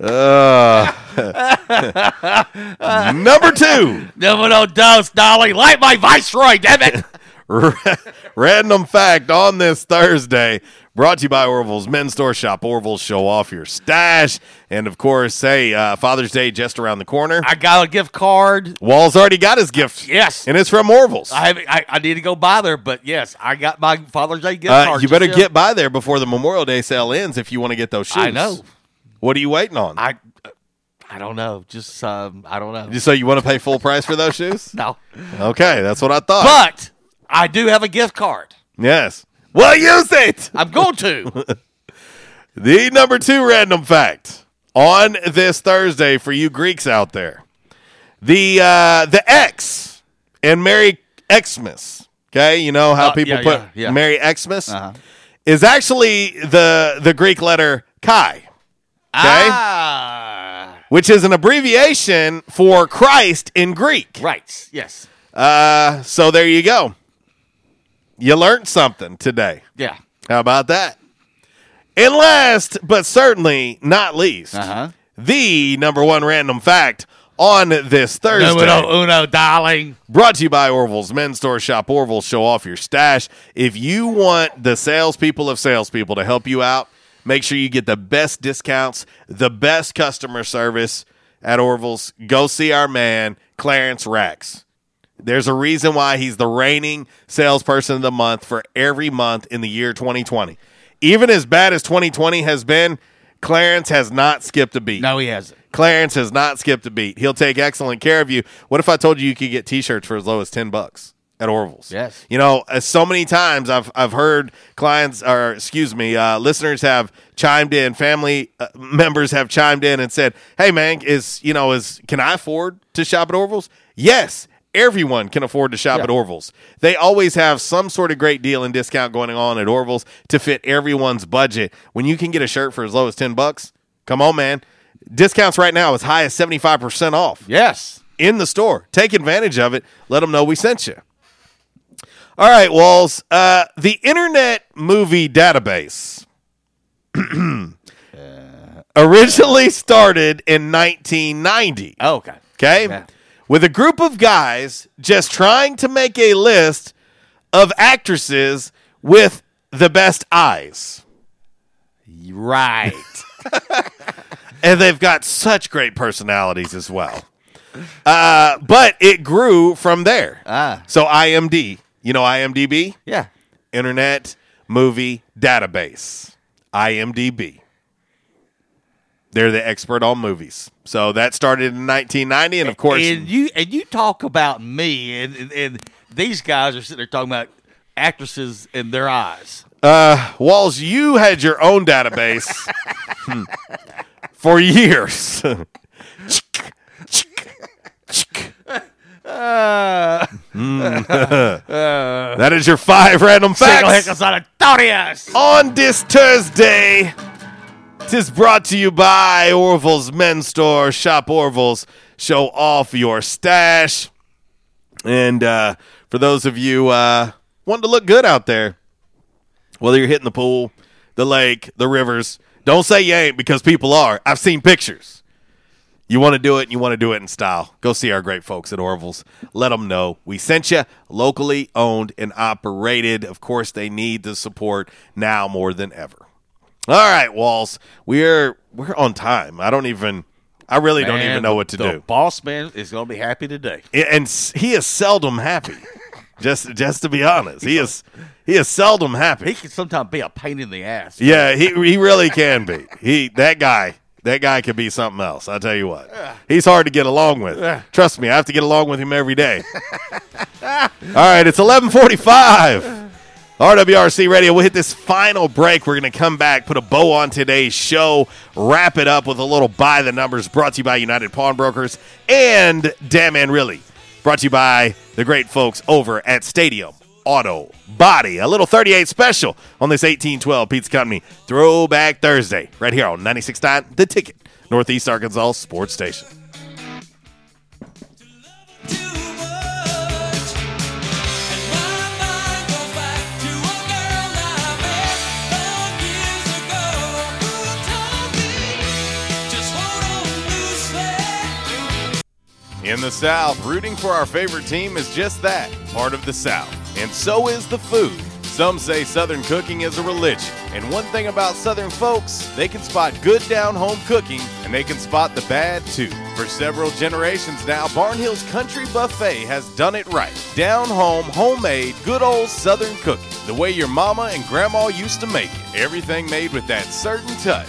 uh. Number two. Numero dos, Dolly. Light my viceroy, damn it. Random fact on this Thursday. Brought to you by Orville's Men's Store Shop. Orville's, show off your stash. And, of course, hey, uh, Father's Day just around the corner. I got a gift card. Wall's already got his gift. Yes. And it's from Orville's. I, have, I, I need to go by there, but, yes, I got my Father's Day gift uh, card. You better get him. By there before the Memorial Day sale ends if you want to get those shoes. I know. What are you waiting on? I I don't know. Just, um, I don't know. So you want to pay full price for those shoes? No. Okay, that's what I thought. But I do have a gift card. Yes. Well, use it. I'm going to. The number two random fact on this Thursday for you Greeks out there. The uh, the X and Merry Xmas. Okay, you know how uh, people yeah, put yeah, yeah. Merry Xmas uh-huh. is actually the the Greek letter chi. Okay? Ah. Which is an abbreviation for Christ in Greek. Right. Yes. Uh, so there you go. You learned something today. Yeah. How about that? And last, but certainly not least, uh-huh. the number one random fact on this Thursday. Numero uno, darling. Brought to you by Orville's Men's Store Shop. Orville, show off your stash. If you want the salespeople of salespeople to help you out, make sure you get the best discounts, the best customer service at Orville's. Go see our man, Clarence Rax. There's a reason why he's the reigning salesperson of the month for every month in the year twenty twenty. Even as bad as twenty twenty has been, Clarence has not skipped a beat. No, he hasn't. Clarence has not skipped a beat. He'll take excellent care of you. What if I told you you could get T-shirts for as low as ten bucks at Orville's? Yes. You know, uh, so many times I've I've heard clients, or excuse me, uh, listeners have chimed in, family uh, members have chimed in and said, "Hey, man, is you know is can I afford to shop at Orville's?" Yes. Everyone can afford to shop yeah. at Orville's. They always have some sort of great deal and discount going on at Orville's to fit everyone's budget. When you can get a shirt for as low as ten bucks, come on, man. Discounts right now as high as seventy-five percent off. Yes. In the store. Take advantage of it. Let them know we sent you. All right, Walls. Uh, the Internet Movie Database uh, originally started in nineteen ninety. Oh, okay. Okay? Yeah. With a group of guys just trying to make a list of actresses with the best eyes. Right. And they've got such great personalities as well. Uh, but it grew from there. Ah. So I M D, you know I M D B? Yeah. Internet Movie Database. I M D B. They're the expert on movies. So that started in nineteen ninety, and of course... And you and you talk about me, and, and, and these guys are sitting there talking about actresses and their eyes. Uh, Walls, you had your own database for years. uh, mm. uh, that is your five random facts. On this Thursday... This is brought to you by Orville's Men's Store. Shop Orville's. Show off your stash. And uh, for those of you uh, wanting to look good out there, whether you're hitting the pool, the lake, the rivers, don't say you ain't because people are. I've seen pictures. You want to do it and you want to do it in style. Go see our great folks at Orville's. Let them know we sent you. Locally owned and operated. Of course, they need the support now more than ever. All right, Walls. We're we're on time. I don't even. I really man, don't even know what to the do. Boss man is going to be happy today, and he is seldom happy. just just to be honest, he is he is seldom happy. He can sometimes be a pain in the ass. Right? Yeah, he he really can be. He that guy that guy could be something else. I tell you what, he's hard to get along with. Trust me, I have to get along with him every day. All right, it's eleven forty-five. R W R C Radio, we'll hit this final break. We're going to come back, put a bow on today's show, wrap it up with a little By the Numbers brought to you by United Pawn Brokers and Damn and Really brought to you by the great folks over at Stadium Auto Body. A little thirty-eight special on this eighteen twelve Pizza Company Throwback Thursday right here on ninety-six point nine The Ticket, Northeast Arkansas Sports Station. In the South, rooting for our favorite team is just that, part of the South. And so is the food. Some say Southern cooking is a religion. And one thing about Southern folks, they can spot good down-home cooking, and they can spot the bad, too. For several generations now, Barnhill's Country Buffet has done it right. Down-home, homemade, good old Southern cooking. The way your mama and grandma used to make it. Everything made with that certain touch.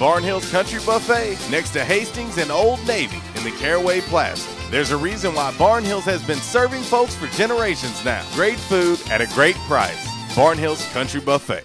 Barnhill's Country Buffet, next to Hastings and Old Navy in the Caraway Plaza. There's a reason why Barnhill's has been serving folks for generations now. Great food at a great price. Barnhill's Country Buffet.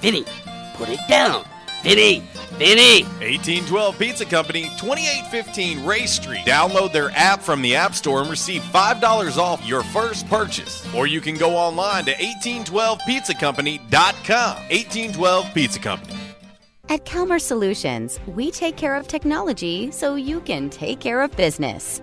Vinny, put it down. Vinny, Vinny. eighteen twelve Pizza Company, twenty-eight fifteen Ray Street. Download their app from the App Store and receive five dollars off your first purchase. Or you can go online to eighteen twelve pizza company dot com. eighteen twelve Pizza Company. At Calmer Solutions, we take care of technology so you can take care of business.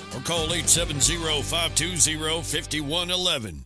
or call eight seven zero, five two zero, five one one one.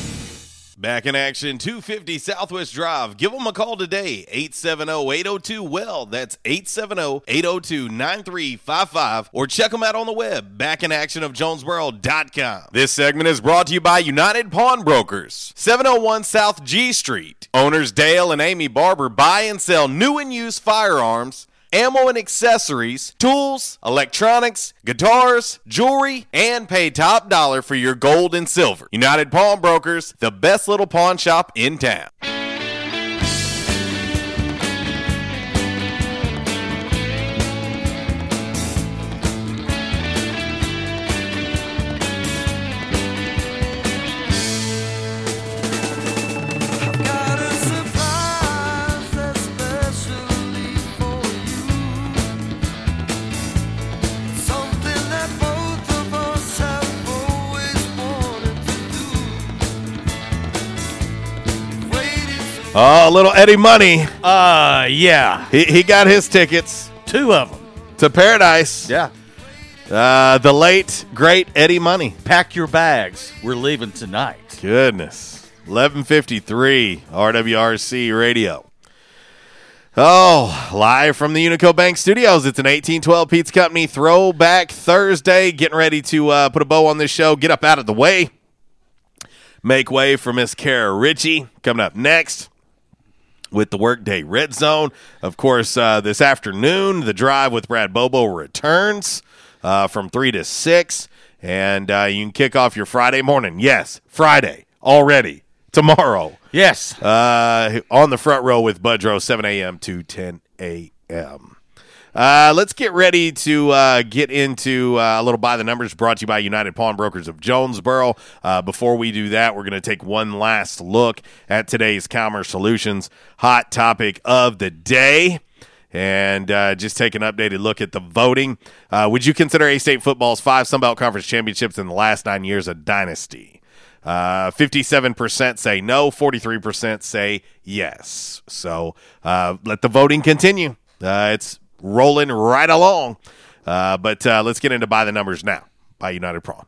Back in Action, two fifty Southwest Drive. Give them a call today, eight seven zero, eight zero two, W E L L. That's eight seven zero, eight zero two, nine three five five. Or check them out on the web, back in action of jonesboro dot com. This segment is brought to you by United Pawn Brokers, seven oh one South G Street. Owners Dale and Amy Barber buy and sell new and used firearms, ammo and accessories, tools, electronics, guitars, jewelry, and pay top dollar for your gold and silver. United Pawn Brokers, the best little pawn shop in town. Oh, uh, little Eddie Money. Uh, yeah. He he got his tickets. Two of them. To paradise. Yeah. Uh, the late, great Eddie Money. Pack your bags. We're leaving tonight. Goodness. eleven fifty-three R W R C Radio. Oh, live from the Unico Bank Studios. It's an eighteen twelve Pizza Company Throwback Thursday. Getting ready to uh, put a bow on this show. Get up out of the way. Make way for Miss Kara Ritchie. Coming up next. With the Workday Red Zone. Of course, uh, this afternoon, the drive with Brad Bobo returns uh, from three to six. And uh, you can kick off your Friday morning. Yes, Friday already. Tomorrow. Yes. Uh, on the front row with Budrow, seven a.m. to ten a.m. Uh, let's get ready to uh, get into uh, a little By the Numbers brought to you by United Pawn Brokers of Jonesboro. Uh, before we do that, we're going to take one last look at today's Calmer Solutions hot topic of the day and uh, just take an updated look at the voting. Uh, would you consider A-State football's five Sunbelt Conference championships in the last nine years a dynasty? Uh, fifty-seven percent say no, forty-three percent say yes. So uh, let the voting continue. Uh, it's rolling right along. Uh, but uh, let's get into By the Numbers now by United Pawn.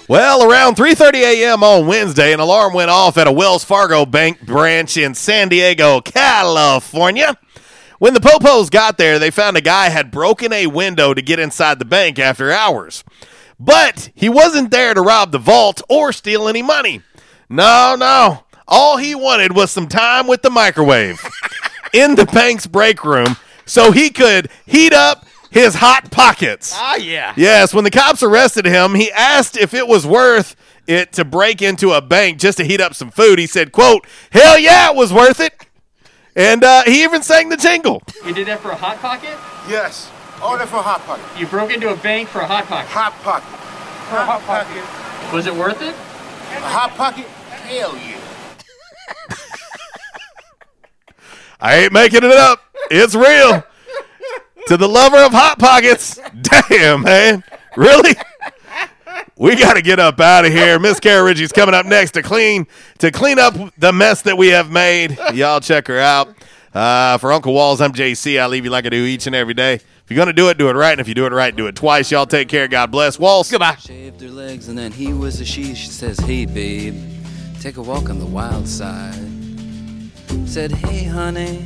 Well, around three thirty a.m. on Wednesday, an alarm went off at a Wells Fargo Bank branch in San Diego, California. When the Popos got there, they found a guy had broken a window to get inside the bank after hours. But he wasn't there to rob the vault or steal any money. No, no. All he wanted was some time with the microwave in the bank's break room so he could heat up his Hot Pockets. Ah, yeah. Yes, when the cops arrested him, he asked if it was worth it to break into a bank just to heat up some food. He said, quote, hell yeah, it was worth it. And uh, he even sang the jingle. You did that for a Hot Pocket? Yes, all that for a Hot Pocket. You broke into a bank for a Hot Pocket? Hot Pocket. For a Hot Pocket. Was it worth it? A Hot Pocket? Hell yeah. I ain't making it up. It's real. To the lover of Hot Pockets. Damn, man. Really? We got to get up out of here. Miss Kara Ritchie's coming up next to clean to clean up the mess that we have made. Y'all check her out. Uh, for Uncle Walls, I'm J C. I leave you like I do each and every day. If you're going to do it, do it right. And if you do it right, do it twice. Y'all take care. God bless. Walls, goodbye. Shaved her legs and then he was a she. She says, hey, babe, take a walk on the wild side. Said, hey, honey,